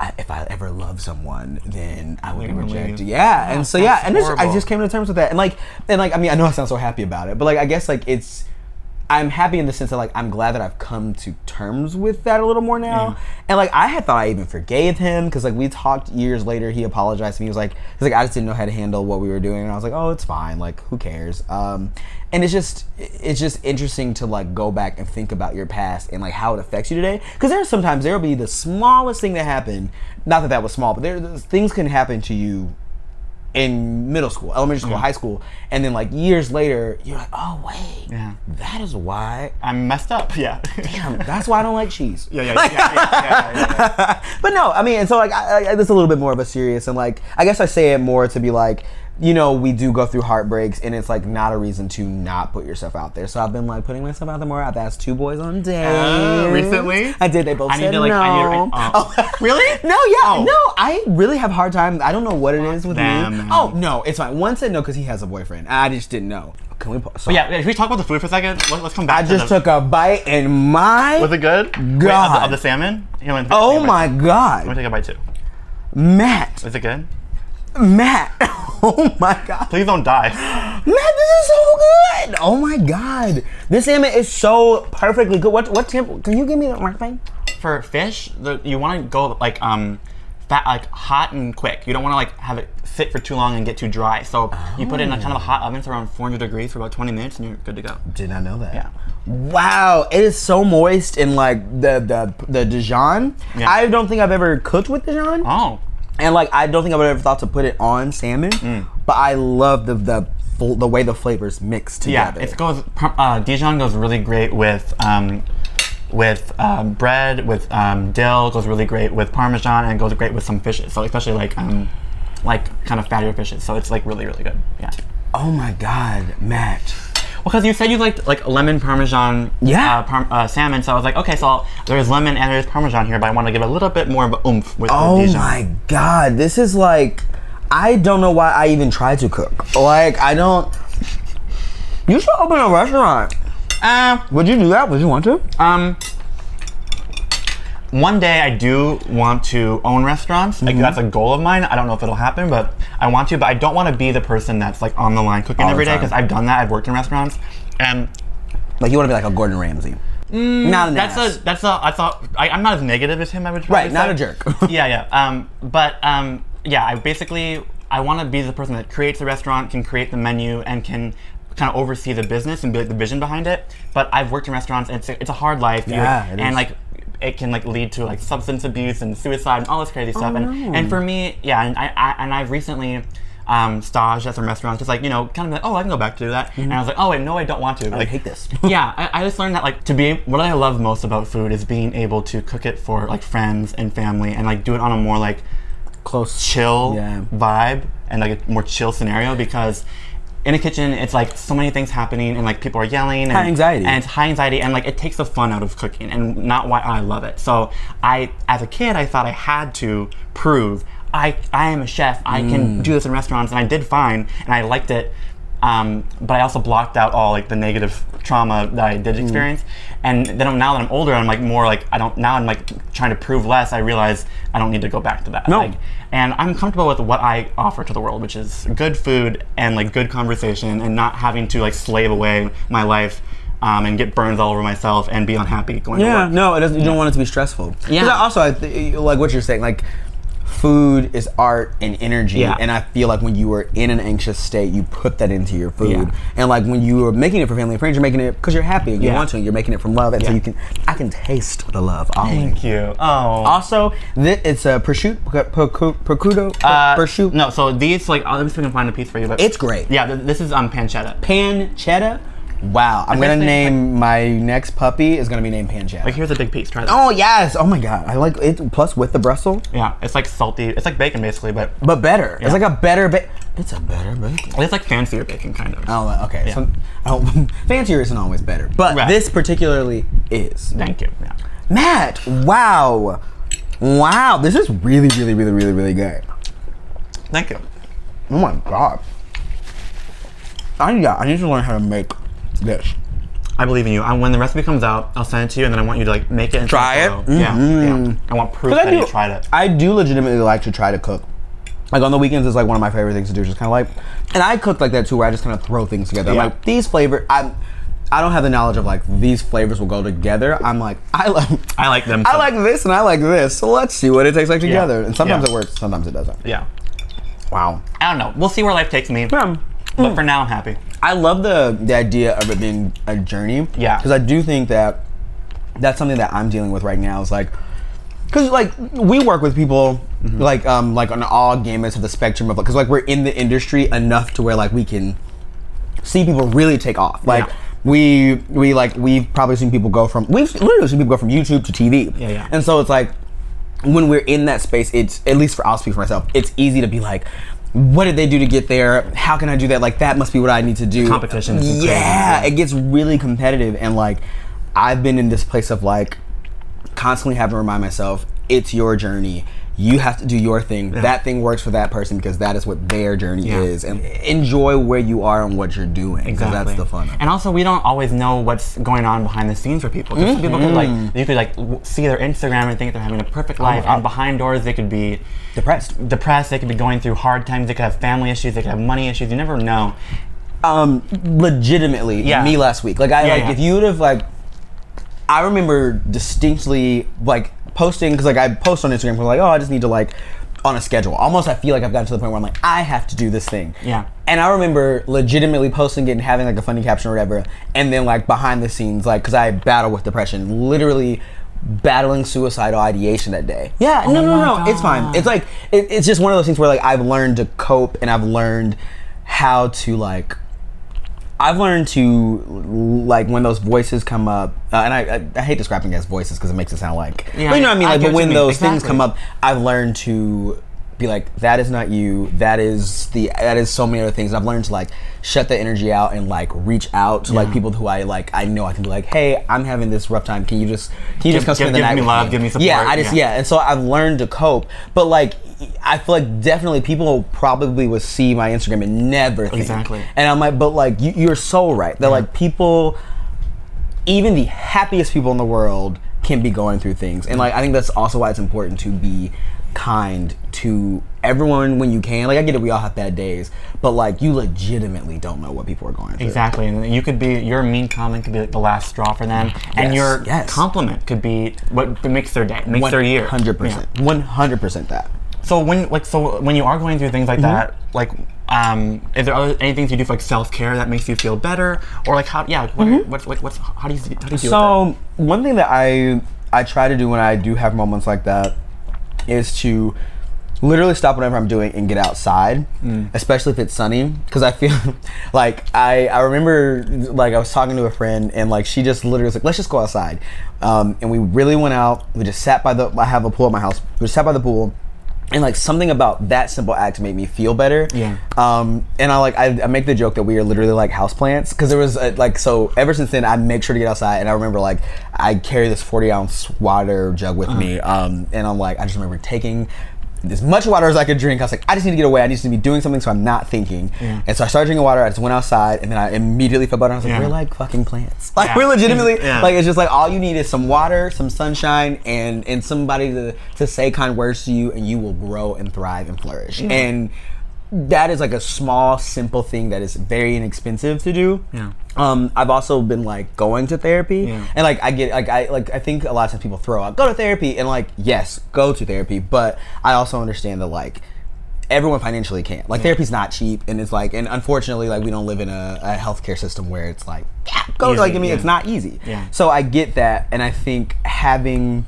I, if I ever love someone, then I would be rejected. Yeah, oh, and so yeah, and this, I just came to terms with that, and like, and like, I mean, I know I sound so happy about it, but like, I guess like it's I'm happy in the sense that, like, I'm glad that I've come to terms with that a little more now. Yeah. And, like, I had thought I even forgave him because, like, we talked years later. He apologized to me. He was like, he's like, I just didn't know how to handle what we were doing. And I was like, oh, it's fine. Like, who cares? Um, and it's just, it's just interesting to, like, go back and think about your past and, like, how it affects you today. Because there's sometimes there will be the smallest thing that happened. Not that that was small, but there things can happen to you in middle school, elementary school, yeah. high school, and then like years later, you're like, oh wait, yeah. that is why I messed up. Yeah, damn, that's why I don't like cheese. Yeah, yeah, like, yeah, yeah, yeah, yeah, yeah. But no, I mean, and so like, I, I, this is a little bit more of a serious, and like, I guess I say it more to be like, you know, we do go through heartbreaks, and it's like not a reason to not put yourself out there. So I've been like putting myself out there more. I've asked two boys on dates uh, recently. I did. They both I said need to, like, no. I need to, I, oh. Oh. Really? No. Yeah. Oh. No. I really have a hard time. I don't know what it is with Damn. me. Oh no, it's fine. One said no because he has a boyfriend. I just didn't know. Can we? Sorry. Yeah. Can we talk about the food for a second? Let's come back. I to just the... took a bite and my. Was it good? God. Wait, of, the, of the salmon. Here, let me oh take a my bite. God. Let me take a bite too. Matt. Is it good? Matt, oh my God. Please don't die. Matt, this is so good. Oh my God. This salmon is so perfectly good. What what temp, can you give me the right thing? For fish, the, you wanna go like um fat, like hot and quick. You don't wanna like have it sit for too long and get too dry. So oh. you put it in a kind of a hot oven, it's around four hundred degrees for about twenty minutes and you're good to go. Did not know that. Yeah. Wow, it is so moist and like the, the, the Dijon. Yeah. I don't think I've ever cooked with Dijon. Oh. And like, I don't think I would have ever thought to put it on salmon, mm. but I love the the full, the way the flavors mix together. Yeah, it goes. Uh, Dijon goes really great with um, with um, bread, with um, dill. Goes really great with Parmesan, and goes great with some fishes. So especially like um, like kind of fattier fishes. So it's like really really good. Yeah. Oh my God, Matt. Well, because you said you liked like lemon Parmesan yeah. uh, par uh, salmon, so I was like, okay, so there's lemon and there's Parmesan here, but I want to give a little bit more of an oomph with oh the Dijon. Oh my God, this is like, I don't know why I even tried to cook. Like, I don't, you should open a restaurant. Uh, Would you do that? Would you want to? Um, One day I do want to own restaurants. Mm-hmm. Like that's a goal of mine. I don't know if it'll happen, but I want to. But I don't want to be the person that's like on the line cooking all every day because I've done that. I've worked in restaurants, and like you want to be like a Gordon Ramsay. Mm, not an that's ass. a that's a. I thought I, I'm not as negative as him. I would right. Not say. a jerk. yeah, yeah. Um, but um, yeah. I basically I want to be the person that creates the restaurant, can create the menu, and can kind of oversee the business and be like the vision behind it. But I've worked in restaurants, and it's a, it's a hard life. Yeah, it is. And like. It can like lead to like substance abuse and suicide and all this crazy stuff. Oh, no. And and for me, yeah, and I, I and I've recently um, staged at some restaurants, just like you know, kind of like oh, I can go back to do that. Mm-hmm. And I was like, oh wait, no, I don't want to. But, like, I hate this. yeah, I, I just learned that like to be what I love most about food is being able to cook it for like friends and family and like do it on a more like close, chill yeah. vibe and like a more chill scenario because. In a kitchen, it's like so many things happening, and like people are yelling, and high anxiety, and it's high anxiety, and like it takes the fun out of cooking, and not why I love it. So I, as a kid, I thought I had to prove I, I am a chef. I mm. can do this in restaurants, and I did fine, and I liked it. Um, but I also blocked out all like the negative trauma that I did experience. Mm. And then now that I'm older, I'm like more like I don't. Now I'm like trying to prove less. I realize I don't need to go back to that. No. Like, and I'm comfortable with what I offer to the world, which is good food and like good conversation, and not having to like slave away my life um, and get burns all over myself and be unhappy going yeah, to work. No, it doesn't, you yeah. don't want it to be stressful. Yeah. I also, I th like what you're saying, like. Food is art and energy, yeah. and I feel like when you are in an anxious state, you put that into your food. Yeah. And like when you are making it for family and friends, you're making it because you're happy and you yeah. want to. And you're making it from love, and yeah. so you can. I can taste the love. Always. Thank you. Oh. Also, th it's a prosciutto. Prosciutto. Uh, prosciutto. No, so these like I'll, let me see if I can find a piece for you. But it's great. Yeah, th this is um pancetta. Pancetta. Wow, I'm gonna name like, my next puppy is gonna be named Pancetta. Like here's a big piece, try this. Oh yes, oh my God, I like it, plus with the Brussels. Yeah, it's like salty, it's like bacon basically, but. But better, yeah. it's like a better bacon. It's a better bacon. It's like fancier bacon kind of. Oh, okay, yeah. so I don't, fancier isn't always better, but right. this particularly is. Thank you, yeah. Matt, wow, wow, this is really, really, really, really, really good. Thank you. Oh my God. I, yeah, I need to learn how to make this. I believe in you. I, when the recipe comes out, I'll send it to you, and then I want you to like make it and try it. Mm-hmm. yeah, yeah, I want proof that I do, you tried it. I do legitimately like to try to cook. Like on the weekends is like one of my favorite things to do. Just kind of like, and I cook like that too, where I just kind of throw things together. Yeah. I'm like these flavor. I'm I don't have the knowledge of like these flavors will go together. I'm like, I like I like them. So. I like this and I like this. So let's see what it tastes like together. Yeah. And sometimes yeah. it works, sometimes it doesn't. Yeah. Wow. I don't know. We'll see where life takes me. Yeah. But mm. for now, I'm happy. I love the the idea of it being a journey. Yeah. Because I do think that that's something that I'm dealing with right now. Is like, because like we work with people mm-hmm. like um like on all gamuts of the spectrum of because like we're in the industry enough to where like we can see people really take off. Like yeah. we we like we've probably seen people go from we've literally seen people go from YouTube to T V. Yeah, yeah. And so it's like when we're in that space, it's at least for I'll speak for myself. It's easy to be like, what did they do to get there? How can I do that? Like, that must be what I need to do. Competition is incredible. Yeah, it gets really competitive. And like, I've been in this place of like, constantly having to remind myself, it's your journey. You have to do your thing. Yeah. That thing works for that person because that is what their journey yeah. is. And enjoy where you are and what you're doing. Exactly. That's the fun. And also, we don't always know what's going on behind the scenes for people. Mm-hmm. Some people could like, you could like see their Instagram and think they're having a perfect life. Oh, and behind doors, they could be depressed. Depressed. They could be going through hard times. They could have family issues. They could have money issues. You never know. Um, legitimately, yeah. me last week. Like, I yeah, like yeah. if you would have like, I remember distinctly like. Posting, because like I post on Instagram, I'm like, oh, I just need to like, on a schedule. Almost I feel like I've gotten to the point where I'm like, I have to do this thing. Yeah. And I remember legitimately posting it and having like a funny caption or whatever, and then like behind the scenes, like, because I battle with depression, literally battling suicidal ideation that day. Yeah, oh no, no, no, no, it's fine. It's like, it, it's just one of those things where like I've learned to cope and I've learned how to like, I've learned to, like, when those voices come up, uh, and I, I, I hate describing it as voices because it makes it sound like, yeah, but you know what I mean? Like, I but when mean. those exactly. things come up, I've learned to be like, that is not you, that is the, that is so many other things. And I've learned to, like, shut the energy out and, like, reach out to, yeah. like, people who I, like, I know I can be like, hey, I'm having this rough time, can you just, can you give, just come give, spend the give night me with love, me? Give me support. Yeah, I just, yeah. yeah, and so I've learned to cope, but, like, I feel like definitely people probably would see my Instagram and never think. Exactly. And I'm like, but like, you, you're so right. That yeah. like people, even the happiest people in the world can be going through things. And like, I think that's also why it's important to be kind to everyone when you can. Like, I get it, we all have bad days, but like, you legitimately don't know what people are going through. Exactly, and you could be, your mean comment could be like the last straw for them, yes, and your yes. compliment could be what makes their day, makes their year. one hundred percent, yeah. one hundred percent that. So when like so when you are going through things like mm-hmm. that, like um, is there other, any things you do for like self care that makes you feel better, or like how yeah what, mm-hmm. what, what what's how do you how do you deal so with that? One thing that I I try to do when I do have moments like that is to literally stop whatever I'm doing and get outside, mm. especially if it's sunny, because I feel like I I remember like I was talking to a friend and like she just literally was like, let's just go outside, um, and we really went out. We just sat by the I have a pool at my house. We just sat by the pool. And like something about that simple act made me feel better. Yeah. Um, and I like I, I make the joke that we are literally like houseplants because there was a, like so ever since then I make sure to get outside. And I remember like I carry this forty ounce water jug with uh-huh. me, um, and I'm like I just remember taking as much water as I could drink. I was like I just need to get away. I need to be doing something so I'm not thinking. Yeah. And so I started drinking water. I just went outside and then I immediately felt better. I was like yeah. we're like fucking plants. Like yeah. we're legitimately yeah. like it's just like all you need is some water, some sunshine, and and somebody to to say kind words to you, and you will grow and thrive and flourish. Yeah. And that is like a small, simple thing that is very inexpensive to do. Yeah. Um, I've also been like going to therapy, yeah. and like I get like I like I think a lot of times people throw out go to therapy, and like yes, go to therapy, but I also understand that like everyone financially can't. Like yeah. therapy's not cheap, and it's like and unfortunately like we don't live in a, a healthcare system where it's like yeah, go easy, to, like I mean yeah. it's not easy. Yeah. So I get that, and I think having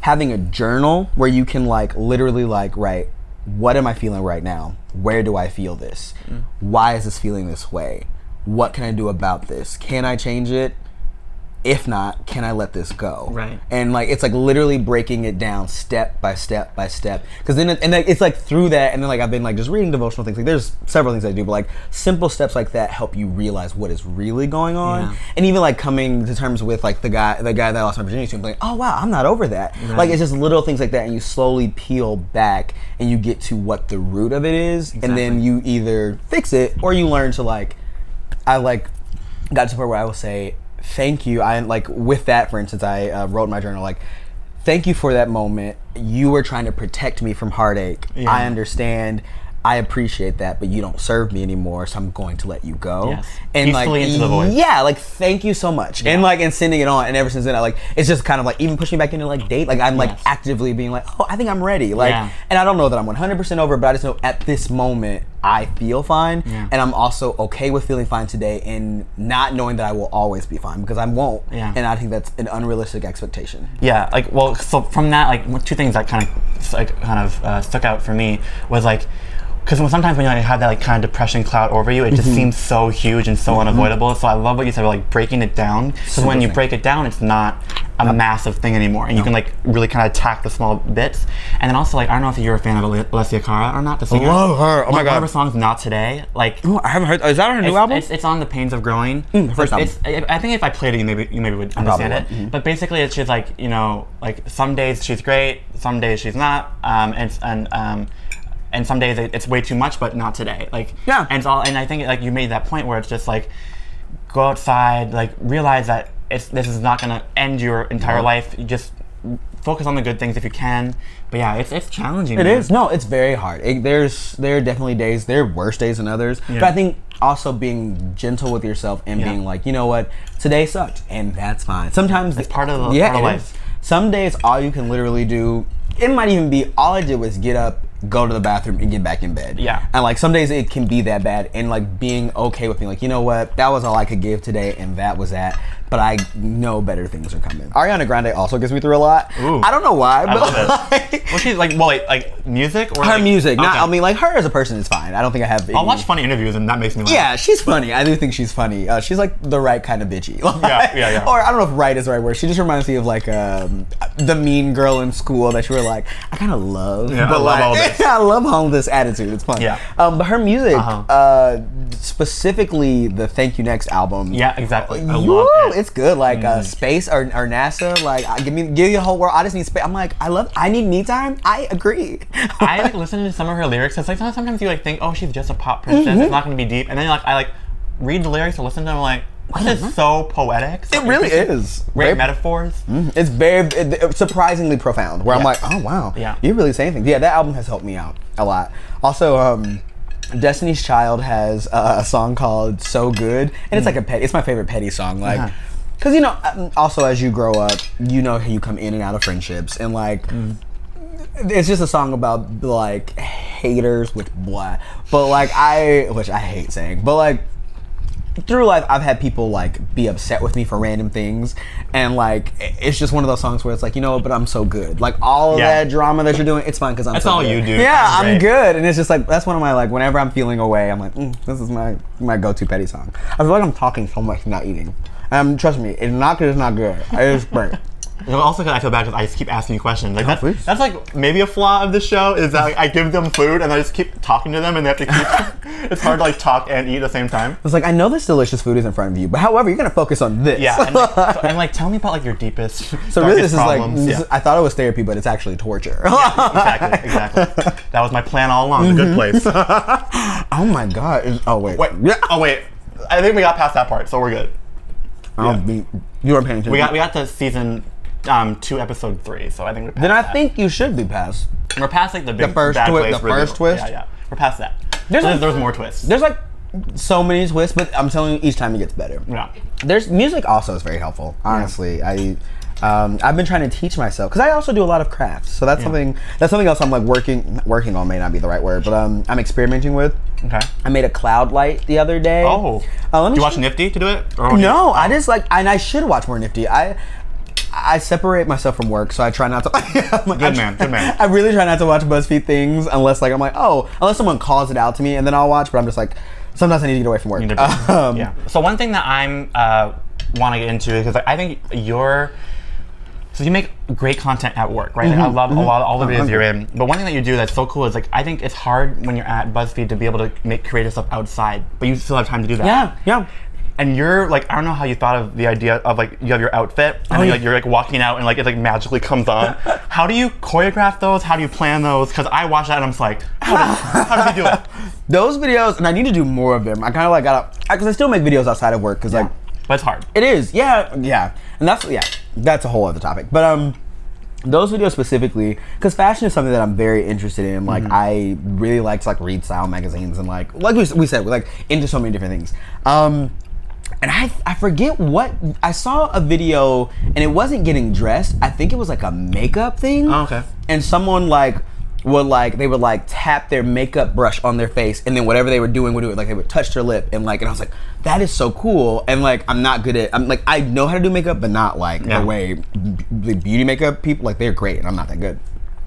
having a journal where you can like literally like write. What am I feeling right now? Where do I feel this? Mm. Why is this feeling this way? What can I do about this? Can I change it? If not, can I let this go? Right. And like it's like literally breaking it down step by step by step. Because then it, and like, it's like through that, and then like I've been like just reading devotional things. Like there's several things I do, but like simple steps like that help you realize what is really going on. Yeah. And even like coming to terms with like the guy, the guy that I lost my virginity to, and be like, oh wow, I'm not over that. Right. Like it's just little things like that, and you slowly peel back, and you get to what the root of it is, exactly. and then you either fix it or you learn to like. I like got to the point where I will say. Thank you. I like with that, for instance, I uh, wrote in my journal like, "Thank you for that moment. You were trying to protect me from heartache. Yeah. I understand. I appreciate that, but you don't serve me anymore, so I'm going to let you go. Yes. And peacefully like, into the void. Yeah, like, thank you so much. Yeah. And like, and sending it on, and ever since then, I like, it's just kind of like, even pushing back into like date, like I'm like yes. actively being like, oh, I think I'm ready. Like, yeah. and I don't know that I'm one hundred percent over, but I just know at this moment, I feel fine. Yeah. And I'm also okay with feeling fine today and not knowing that I will always be fine, because I won't. Yeah. And I think that's an unrealistic expectation. Yeah, like, well, so from that, like, two things that kind of, like, kind of uh, stuck out for me was like, because sometimes when you like, have that like kind of depression cloud over you, it just mm-hmm. seems so huge and so mm-hmm. unavoidable. So I love what you said about like breaking it down. So when you break it down, it's not a no. massive thing anymore, and no. you can like really kind of attack the small bits. And then also, like, I don't know if you're a fan of Alessia Cara or not. The singer. Love her. Oh my, my god. One of her songs, Not Today. Like, ooh, I haven't heard. Is that her new it's, album? It's, it's on The Pains of Growing. Mm, first it's, album. It's, I think if I played it, you maybe you maybe would understand it. Mm-hmm. But basically, it's just like, you know, like some days she's great, some days she's not, um, and and um. and some days it's way too much, but not today. Like, yeah. And it's all, and I think like you made that point where it's just like, go outside, like realize that it's this is not gonna end your entire yeah. life. You just focus on the good things if you can. But yeah, it's it's challenging. It man. is. No, it's very hard. It, there's there are definitely days. There are worse days than others. Yeah. But I think also being gentle with yourself and yeah. being like, you know what, today sucked, and that's fine. Sometimes it's part of the yeah, part of life. Is. Some days all you can literally do. It might even be all I did was get up, go to the bathroom, and get back in bed. Yeah. And like some days it can be that bad, and like being okay with being like, you know what, that was all I could give today, and that was that. But I know better things are coming. Ariana Grande also gets me through a lot. Ooh. I don't know why, but I love like, it. Well, she's like, well, like, like music or her like, music. Okay. Not, I mean, like her as a person is fine. I don't think I have. Any. I'll watch funny interviews, and that makes me laugh. Yeah, she's funny. I do think she's funny. Uh, she's like the right kind of bitchy. Like, yeah, yeah, yeah. Or I don't know if "right" is the right word. She just reminds me of like um, the mean girl in school that you were like, I kind of love. Yeah, but I love like, all this. I love all this attitude. It's funny. Yeah. Um, but her music, uh-huh. uh, specifically the "Thank You Next" album. Yeah, exactly. I you, love it. It's good, like uh, space or, or NASA. Like, I, give me, give you the whole world. I just need space. I'm like, I love. I need me time. I agree. I like listen to some of her lyrics. It's like sometimes you like think, oh, she's just a pop princess. Mm-hmm. It's not going to be deep. And then like I like read the lyrics or listen to them. I'm like, this is so poetic. So it really is. Great very, metaphors. Mm-hmm. It's very it, it's surprisingly profound. Where yes. I'm like, oh wow, yeah, you really say anything. Yeah, that album has helped me out a lot. Also, um. Destiny's Child has uh, a song called "So Good," and it's like a pet. It's my favorite petty song, like, because you know. Also, as you grow up, you know how you come in and out of friendships, and like, mm. it's just a song about like haters with blah. But like I, which I hate saying, but like through life, I've had people like be upset with me for random things, and like it's just one of those songs where it's like, you know, but I'm so good. Like all of yeah. that drama that you're doing, it's fine because I'm. That's so all good. You do. Yeah, I'm, I'm good, and it's just like that's one of my like whenever I'm feeling away, I'm like, mm, this is my my go-to petty song. I feel like I'm talking so much, not eating. Um, trust me, it's not because it's not good. It's burnt. Also, I feel bad because I just keep asking you questions. Like oh, that's, that's like maybe a flaw of the show is that like, I give them food and I just keep talking to them and they have to keep. It's hard to like talk and eat at the same time. It's like I know this delicious food is in front of you, but however, you're gonna focus on this. Yeah, and like, so, and, like tell me about like your deepest. So really, this problems. Is like yeah. I thought it was therapy, but it's actually torture. Yeah, exactly, exactly. That was my plan all along. Mm-hmm. The Good Place. Oh my god! Oh wait, wait. Yeah. Oh wait. I think we got past that part, so we're good. I'll yeah. be, you were paying attention. We got we got the season. Um, two, episode three. So I think we're past then I that. think you should be past. We're past like the big the first bad twist. The reveal. first twist. Yeah, yeah. We're past that. There's, there's, like, there's more twists. There's like so many twists, but I'm telling you, each time it gets better. Yeah. There's music also is very helpful. Honestly, yeah. I um, I've been trying to teach myself because I also do a lot of crafts. So that's yeah. something that's something else I'm like working working on may not be the right word, but um, I'm experimenting with. Okay. I made a cloud light the other day. Oh. Uh, let me do you watch Nifty to do it? Or no, you? I just like and I should watch more Nifty. I. I separate myself from work, so I try not to. like, good man, good man. I really try not to watch BuzzFeed things unless, like, I'm like, oh, unless someone calls it out to me, and then I'll watch. But I'm just like, sometimes I need to get away from work. Um, yeah. So one thing that I'm uh, want to get into because I think you're. So you make great content at work, right? Mm-hmm, like I love mm-hmm. a lot of all the videos you're in. But one thing that you do that's so cool is like I think it's hard when you're at BuzzFeed to be able to make creative stuff outside, but you still have time to do that. Yeah. Yeah. And you're like, I don't know how you thought of the idea of like, you have your outfit and oh, then, yeah. like, you're like walking out and like, it like magically comes on. How do you choreograph those? How do you plan those? Cause I watch that and I'm just like, how did, how did you do it? Those videos, and I need to do more of them. I kind of like got up, cause I still make videos outside of work. Cause yeah. like, but it's hard. It is, yeah, yeah. And that's, yeah, that's a whole other topic. But um, those videos specifically, because fashion is something that I'm very interested in. Like, mm-hmm. I really like to like read style magazines and like like we, we said, we're like into so many different things. Um, and I I forget what I saw a video, and it wasn't getting dressed. I think it was like a makeup thing. Oh, okay. And someone like would like they would like tap their makeup brush on their face, and then whatever they were doing would do it. Like they would touch their lip, and like and I was like, that is so cool. And like I'm not good at I'm like I know how to do makeup, but not like yeah. the way the beauty makeup people, like they're great, and I'm not that good.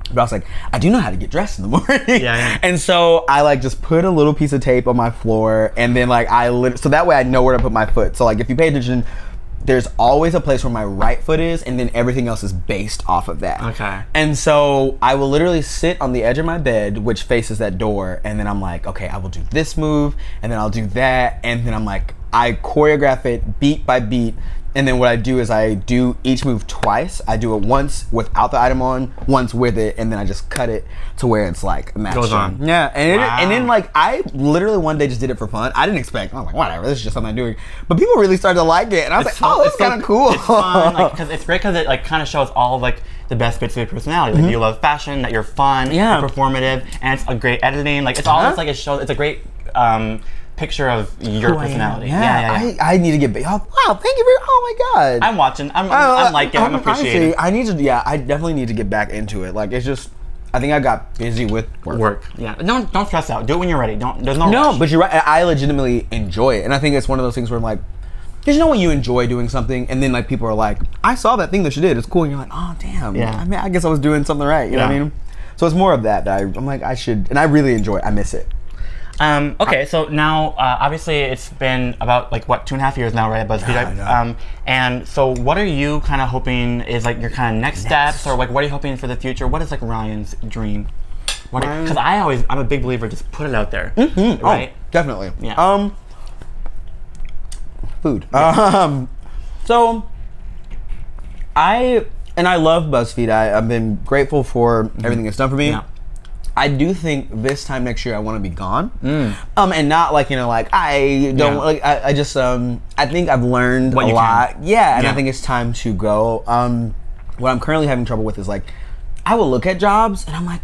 But I was like, I do know how to get dressed in the morning. Yeah, yeah. And so I like just put a little piece of tape on my floor, and then like I lit- so that way I know where to put my foot. So like if you pay attention, there's always a place where my right foot is, and then everything else is based off of that. Okay. And so I will literally sit on the edge of my bed, which faces that door, and then I'm like, okay, I will do this move, and then I'll do that, and then I'm like, I choreograph it beat by beat, and then what I do is I do each move twice. I do it once without the item on, once with it, and then I just cut it to where it's like matching. Goes on. Yeah, and wow. it, and then like I literally one day just did it for fun. I didn't expect. I was like, whatever, this is just something I'm doing. But people really started to like it, and I was it's like, so, oh, this is so, kind of cool. It's fun, like, cause it's great because it like kind of shows all of like the best bits of your personality. Like mm-hmm. you love fashion, that you're fun, yeah. you're performative, and it's a great editing. Like it's uh-huh. almost like it shows. It's a great. Um, picture of your personality. Yeah, yeah, yeah, yeah. I, I need to get big. Oh, wow, thank you for, oh my God. I'm watching, I'm, I'm, I'm liking, I'm, I'm appreciating it. I need to, yeah, I definitely need to get back into it. Like, it's just, I think I got busy with work. Work, yeah. No, don't stress out. Do it when you're ready. Don't, there's no No, rush. But you're right. I legitimately enjoy it. And I think it's one of those things where I'm like, because you know when you enjoy doing something, and then like people are like, I saw that thing that she did, it's cool, and you're like, oh damn, yeah. I mean, I guess I was doing something right, you yeah. know what I mean? So it's more of that, that I, I'm like, I should, and I really enjoy it. I miss it. Um, okay, so now, uh, obviously it's been about, like, what, two and a half years now, right, at BuzzFeed? Yeah, I know. Um, and so what are you kind of hoping is, like, your kind of next, next steps, or, like, what are you hoping for the future? What is, like, Ryan's dream? Because I always, I'm a big believer, just put it out there, mm-hmm. right? Oh, definitely. Yeah. Um, food. Yeah. Um, so, I, and I love BuzzFeed. I, I've been grateful for mm-hmm. everything it's done for me. Yeah. I do think this time next year I want to be gone, mm. um, and not like you know, like I don't yeah. like I, I just um, I think I've learned what a lot, can. yeah, and yeah. I think it's time to go. Um, what I'm currently having trouble with is like, I will look at jobs and I'm like,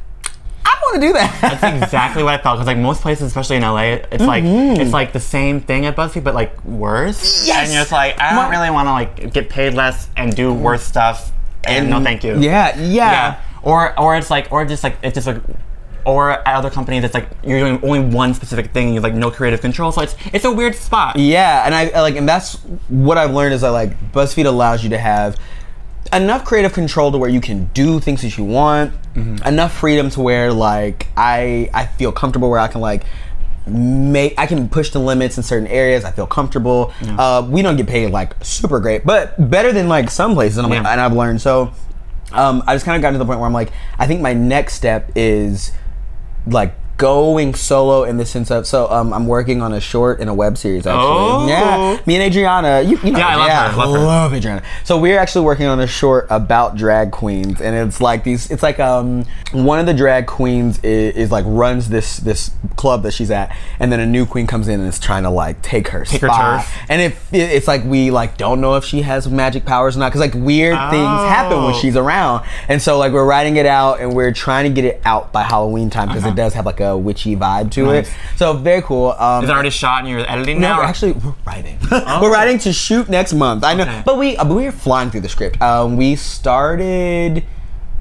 I want to do that. That's exactly what I felt because like most places, especially in L A, it's mm-hmm. like it's like the same thing at BuzzFeed but like worse. Yes, and you're just like I don't My- really want to like get paid less and do worse stuff. And, and no, thank you. Yeah, yeah, yeah. Or or it's like or just like it's just like. Or at other companies, it's like you're doing only one specific thing, and you have like no creative control. So it's it's a weird spot. Yeah, and I, I like, and that's what I've learned is I like BuzzFeed allows you to have enough creative control to where you can do things that you want, mm-hmm. enough freedom to where like I I feel comfortable where I can like. Make, I can push the limits in certain areas. I feel comfortable. Yeah. Uh, we don't get paid like super great, but better than like some places. And, I'm yeah. like, and I've learned so. Um, I just kind of got to the point where I'm like, I think my next step is like going solo in the sense of so. Um, I'm working on a short and a web series actually. Oh. Yeah, me and Adriana. You, you know, yeah, I love yeah, her. I love, her. love Adriana. So we're actually working on a short about drag queens, and it's like these. It's like um, one of the drag queens is, is like runs this this club that she's at, and then a new queen comes in and is trying to like take her take spot. Her turf. And it, it it's like we like don't know if she has magic powers or not because like weird oh. things happen when she's around, and so like we're writing it out and we're trying to get it out by Halloween time because uh-huh. it does have like a. A witchy vibe to nice. it, so very cool. Um, Is it already shot and you're editing no, now? No, actually, we're writing. Oh. We're writing to shoot next month. I know, okay. but we uh, but we're flying through the script. Um, we started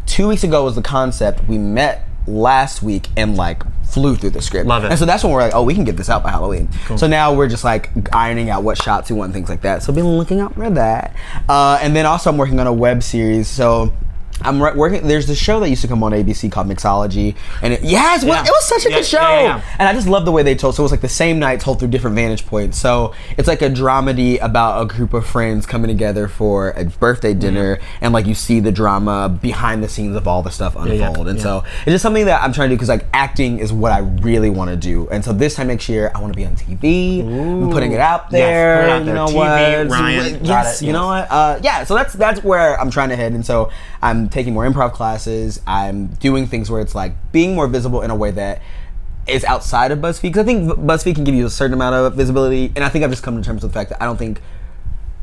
two weeks ago was the concept. We met last week and like flew through the script. Love it. And so that's when we're like, oh, we can get this out by Halloween. Cool. So now we're just like ironing out what shots we want, things like that. So been looking out for that. Uh, and then also I'm working on a web series. So. I'm re- working. There's this show that used to come on A B C called Mixology, and it, yes, yeah. well, it was such a yeah, good show. Yeah, yeah, yeah. And I just love the way they told. So it was like the same night told through different vantage points. So it's like a dramedy about a group of friends coming together for a birthday dinner, mm-hmm. and like you see the drama behind the scenes of all the stuff unfold. Yeah, yeah, and yeah. so it's just something that I'm trying to do because like acting is what I really want to do. And so this time next year, I want to be on T V. Ooh. I'm putting it out there. Yes, put it out there. You know T V, what? Ryan, yes, got it, you yes. know what? Uh, yeah. So that's that's where I'm trying to head. And so I'm. Taking more improv classes. I'm doing things where it's like being more visible in a way that is outside of BuzzFeed because I think BuzzFeed can give you a certain amount of visibility, and I think I've just come to terms with the fact that I don't think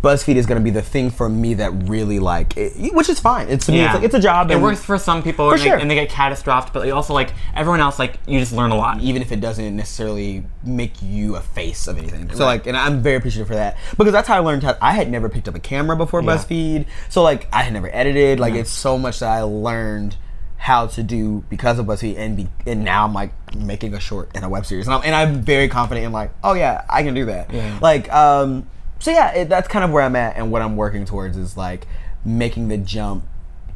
BuzzFeed is going to be the thing for me that really like, it, which is fine. It's to yeah. me, it's, like, it's a job. It and works for some people, for and, sure. they, and they get catastrophed, but also like everyone else, like you just learn a lot, even if it doesn't necessarily make you a face of anything. Right. So like, and I'm very appreciative for that, because that's how I learned how I had never picked up a camera before yeah. BuzzFeed. So like I had never edited. Like yeah. it's so much that I learned how to do because of BuzzFeed, and be, and now I'm like making a short and a web series, and I'm and I'm very confident in like, oh yeah, I can do that. Yeah. Like, um, so yeah, it, that's kind of where I'm at, and what I'm working towards is like making the jump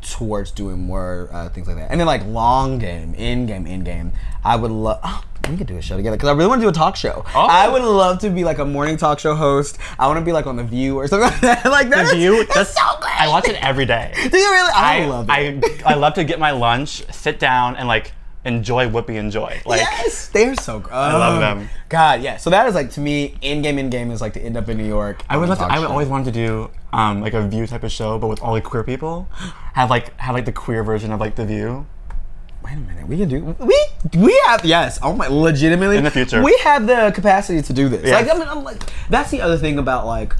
towards doing more uh, things like that, and then like long game, in game, in game. I would love. Oh, we could do a show together because I really want to do a talk show. Oh. I would love to be like a morning talk show host. I want to be like on The View or something like that. Like that. The View, that's so good. I watch it every day. Do you really? I, I love it. I, I love to get my lunch, sit down, and like enjoy whoopee enjoy. Like, yes, they're so good. I love them. God, yeah. So that is like to me, in game, in game is like to end up in New York. I would love to. I would always wanted to do um, like a View type of show, but with all the queer people. Have like have like the queer version of like The View. Wait a minute, we can do, we we have, yes, oh my, legitimately. In the future. We have the capacity to do this. Yes. Like, I mean, I'm like, that's the other thing about like,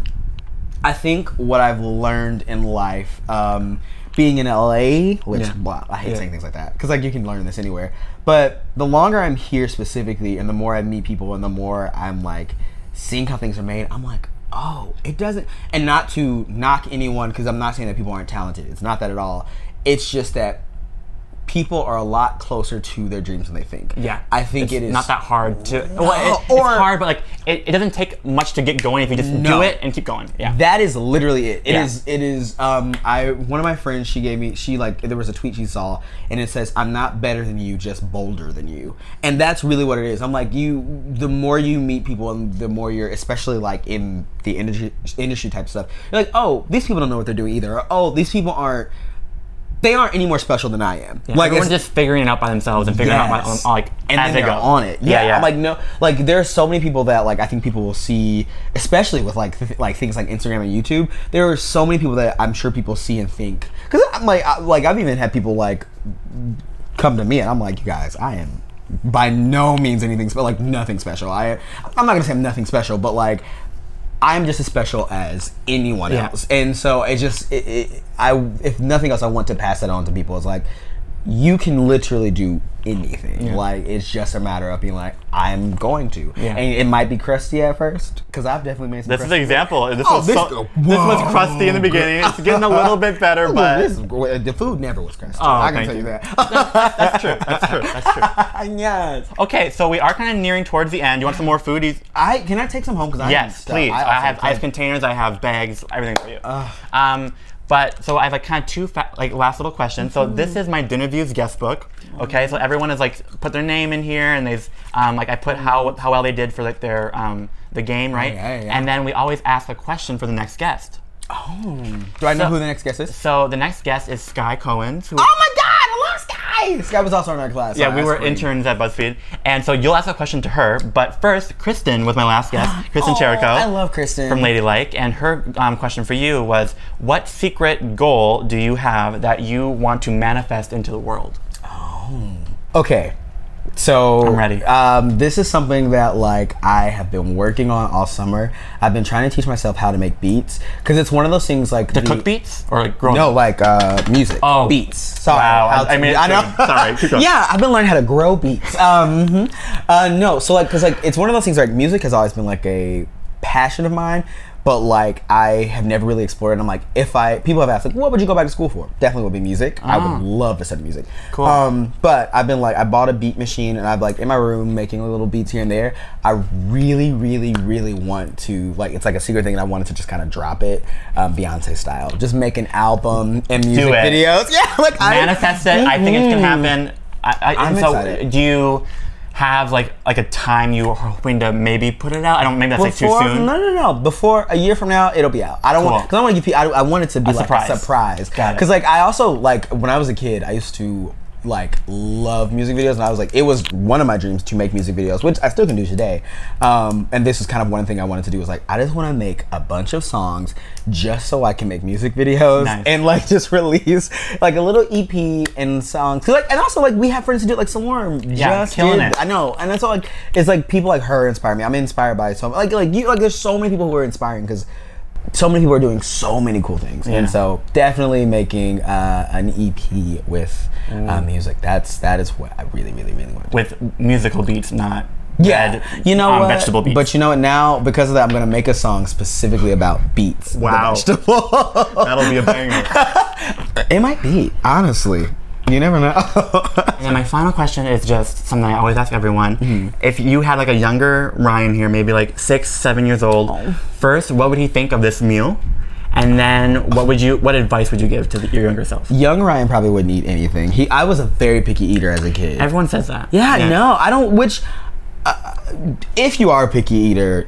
I think what I've learned in life, um, being in L A, which, yeah. blah, I hate yeah. saying things like that, because like you can learn this anywhere, but the longer I'm here specifically, and the more I meet people, and the more I'm like, seeing how things are made, I'm like, oh, it doesn't, and not to knock anyone, because I'm not saying that people aren't talented, it's not that at all, it's just that people are a lot closer to their dreams than they think. Yeah, I think it's it is not that hard to. Well, it, or, it's hard, but like it, it doesn't take much to get going if you just no, do it and keep going. Yeah, that is literally it. It yeah. is. It is. Um, I one of my friends, she gave me. She like there was a tweet she saw, and it says, "I'm not better than you, just bolder than you," and that's really what it is. I'm like you. The more you meet people, and the more you're, especially like in the industry industry type stuff, you're like, oh, these people don't know what they're doing either. Or, oh, these people aren't. They aren't any more special than I am. Yeah, like everyone's just figuring it out by themselves and figuring yes. it out by, um, like and as then they go on it. Yeah, yeah, yeah. I'm like no, like there are so many people that like I think people will see, especially with like th like things like Instagram and YouTube. There are so many people that I'm sure people see and think because I'm like I, like I've even had people like come to me and I'm like, you guys, I am by no means anything but like nothing special. I I'm not gonna say I'm nothing special, but like. I'm just as special as anyone yeah. else, and so it just, it, it, I, if nothing else, I want to pass that on to people. It's like, you can literally do anything. Yeah. Like, it's just a matter of being like, I'm going to, yeah. and it might be crusty at first, because I've definitely made some. This crusty is an example. This oh, was this, so, this was crusty in the beginning. It's getting a little bit better, but this, the food never was crusty. Oh, I can tell you, you that. that's, that's true. That's true. That's true. Yes. Okay, so we are kind of nearing towards the end. You want some more food? I can I take some home because I yes, please. I, I have ice containers. I have bags. Everything for you. Uh, um. But, so I have like kind of two fa like last little questions. Mm-hmm. So this is my Dinner Views guest book. Okay, so everyone has like put their name in here and they've, um, like I put how how well they did for like their, um, the game, right? Yeah, yeah, yeah. And then we always ask a question for the next guest. Oh. Do I know so, who the next guest is? So the next guest is Sky Cohen. Who, oh my God, I love Sky! This guy was also in our class. Yeah, so we were interns at BuzzFeed. And so you'll ask a question to her, but first, Kristen was my last guest. Kristen oh, Cherico. I love Kristen. From Ladylike. And her um, question for you was, what secret goal do you have that you want to manifest into the world? Oh. Okay. So I'm ready. Um, this is something that like I have been working on all summer. I've been trying to teach myself how to make beats because it's one of those things like to the, cook beats or like growing no like uh, music oh beats. Sorry, wow. I, I mean I know. Sorry. Keep going. Yeah, I've been learning how to grow beats. Um, mm-hmm. uh, no, so like because like it's one of those things where, like music has always been like a passion of mine. But like I have never really explored it. I'm like, if I people have asked like, what would you go back to school for? Definitely would be music. Ah. I would love to study music. Cool. Um, but I've been like, I bought a beat machine and I've like in my room making little beats here and there. I really, really, really want to like. It's like a secret thing, and I wanted to just kind of drop it, um, Beyonce style. Just make an album and music videos. Yeah, like manifest I, it. Mm-hmm. I think it can happen. I, I, I'm and so excited. Do you? Have like like a time you were hoping to maybe put it out? I don't maybe that's Before, like too soon. No, no, no. Before a year from now, it'll be out. I don't cool. want because I want to give people. I, I want it to be a like surprise. a surprise. Got it. Because like I also like when I was a kid, I used to like love music videos, and I was like, it was one of my dreams to make music videos, which I still can do today. Um, and this is kind of one thing I wanted to do was like I just want to make a bunch of songs just so I can make music videos nice. and like just release like a little E P and songs. Cause, like, and also like we have friends who do it, like Selorm. Yeah, just killing did, it. I know, and that's all. Like it's like people like her inspire me. I'm inspired by so like like you like. There's so many people who are inspiring because so many people are doing so many cool things, yeah. and so definitely making uh, an E P with uh, music. That's that is what I really, really, really want to do. With musical beats, not yeah, bad, you know, um, what? vegetable beats. But you know what? Now because of that, I'm gonna make a song specifically about beets. Wow, that'll be a banger. It might be, honestly. You never know. And my final question is just something I always ask everyone. Mm-hmm. If you had like a younger Ryan here, maybe like six, seven years old, oh. first, what would he think of this meal? And then what would you, what advice would you give to the, your younger self? Young Ryan probably wouldn't eat anything. He, I was a very picky eater as a kid. Everyone says that. Yeah, yeah. no, I don't, which, uh, if you are a picky eater,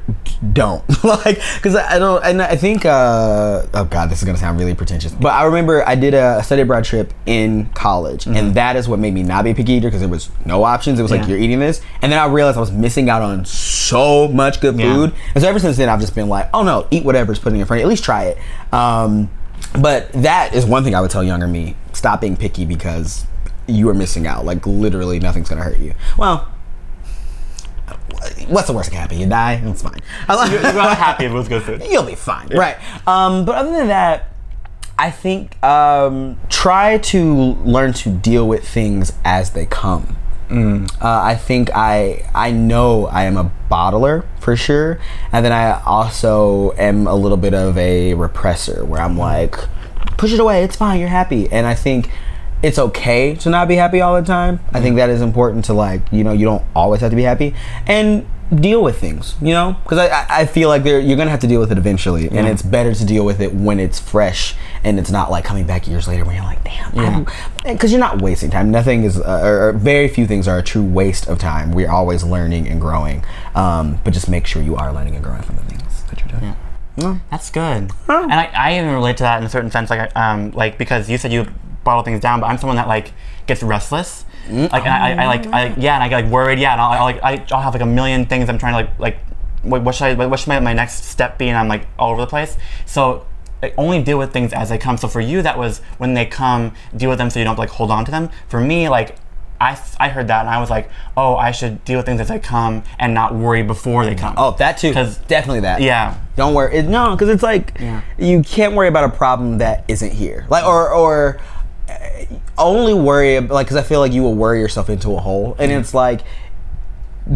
don't. Like, because I don't, and I think, uh, oh God, this is going to sound really pretentious. But I remember I did a study abroad trip in college, mm-hmm. and that is what made me not be a picky eater, because there was no options. It was yeah. like, you're eating this. And then I realized I was missing out on so much good yeah. food. And so ever since then, I've just been like, oh no, eat whatever's putting in front of you. At least try it. Um, but that is one thing I would tell younger me. Stop being picky because you are missing out. Like, literally nothing's going to hurt you. Well, what's the worst that can happen? You die? It's fine. You're not happy if it was good food. You'll be fine. Yeah. Right. Um, but other than that, I think um, try to learn to deal with things as they come. Mm. Uh, I think I I know I am a bottler for sure. And then I also am a little bit of a repressor where I'm like, push it away. It's fine. You're happy. And I think it's okay to not be happy all the time. I think that is important to, like, you know, you don't always have to be happy. And deal with things, you know? Because I, I feel like you're going to have to deal with it eventually. Yeah. And it's better to deal with it when it's fresh and it's not, like, coming back years later when you're like, damn. Because yeah. you're not wasting time. Nothing is, uh, or, or very few things are a true waste of time. We're always learning and growing. Um, but just make sure you are learning and growing from the things that you're doing. Yeah. Yeah. That's good. Oh. And I, I even relate to that in a certain sense, like, um, like because you said you bottle things down, but I'm someone that like gets restless. Like, oh. and I, I, I like, I, yeah, and I get like worried, yeah, and I'll, I'll like, I, I'll have like a million things I'm trying to like, like, what, what should I, what should my, my next step be? And I'm like all over the place. So I only deal with things as they come. So for you, that was when they come, deal with them so you don't like hold on to them. For me, like, I, I heard that and I was like, oh, I should deal with things as they come and not worry before they come. Oh, that too. Definitely that. Yeah. Don't worry. It, no, because it's like, yeah. you can't worry about a problem that isn't here. Like, or, or, only worry, like, because I feel like you will worry yourself into a hole, and yeah. it's like,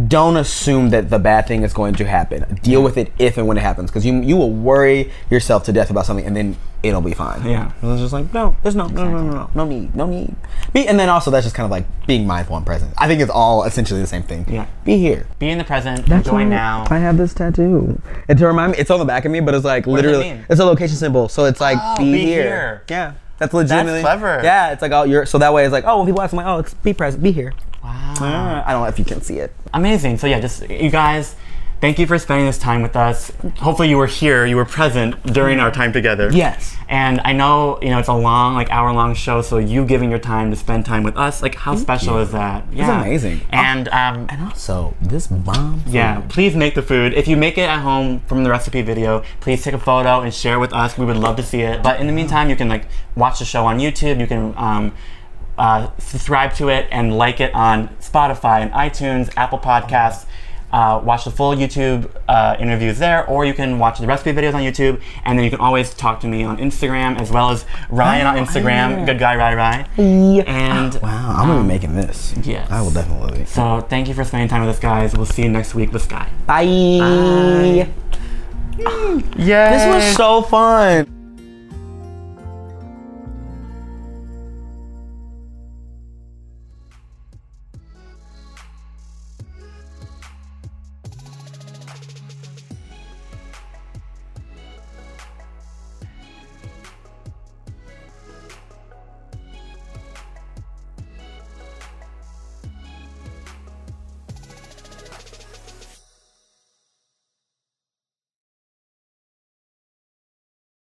don't assume that the bad thing is going to happen. Deal yeah. with it if and when it happens, because you you will worry yourself to death about something, and then it'll be fine. Yeah, and it's just like no, there's no exactly. no no no no need no need. Be, and then also that's just kind of like being mindful and present. I think it's all essentially the same thing. Yeah, be here, be in the present, that's enjoy now. I have this tattoo. And to remind me, it's on the back of me, but it's like what literally, it it's a location symbol, so it's like oh, be, be here. here. Yeah. That's legitimately. That's clever. Yeah, it's like, oh, you're, so that way it's like, oh, when people ask me, oh, it's be present, be here. Wow. Uh, I don't know if you can see it. Amazing. So yeah, just, you guys, thank you for spending this time with us. Hopefully you were here, you were present during our time together. Yes. And I know, you know, it's a long, like hour long show, so you giving your time to spend time with us, like how thank special you. Is that? Yeah. It's amazing. And, um, and also, this bomb food. Yeah, please make the food. If you make it at home from the recipe video, please take a photo and share it with us. We would love to see it. But in the meantime, you can like watch the show on YouTube, you can, um, uh, subscribe to it and like it on Spotify and iTunes, Apple Podcasts. Uh, watch the full YouTube uh, interviews there, or you can watch the recipe videos on YouTube, and then you can always talk to me on Instagram, as well as Ryan oh, on Instagram. Yeah. Good guy, Ryan, Ryan. Yeah. And, oh, wow, I'm going to be making this. Yes. I will definitely love it. So thank you for spending time with us, guys. We'll see you next week with Sky. Bye. Bye. Mm. Yay. This was so fun.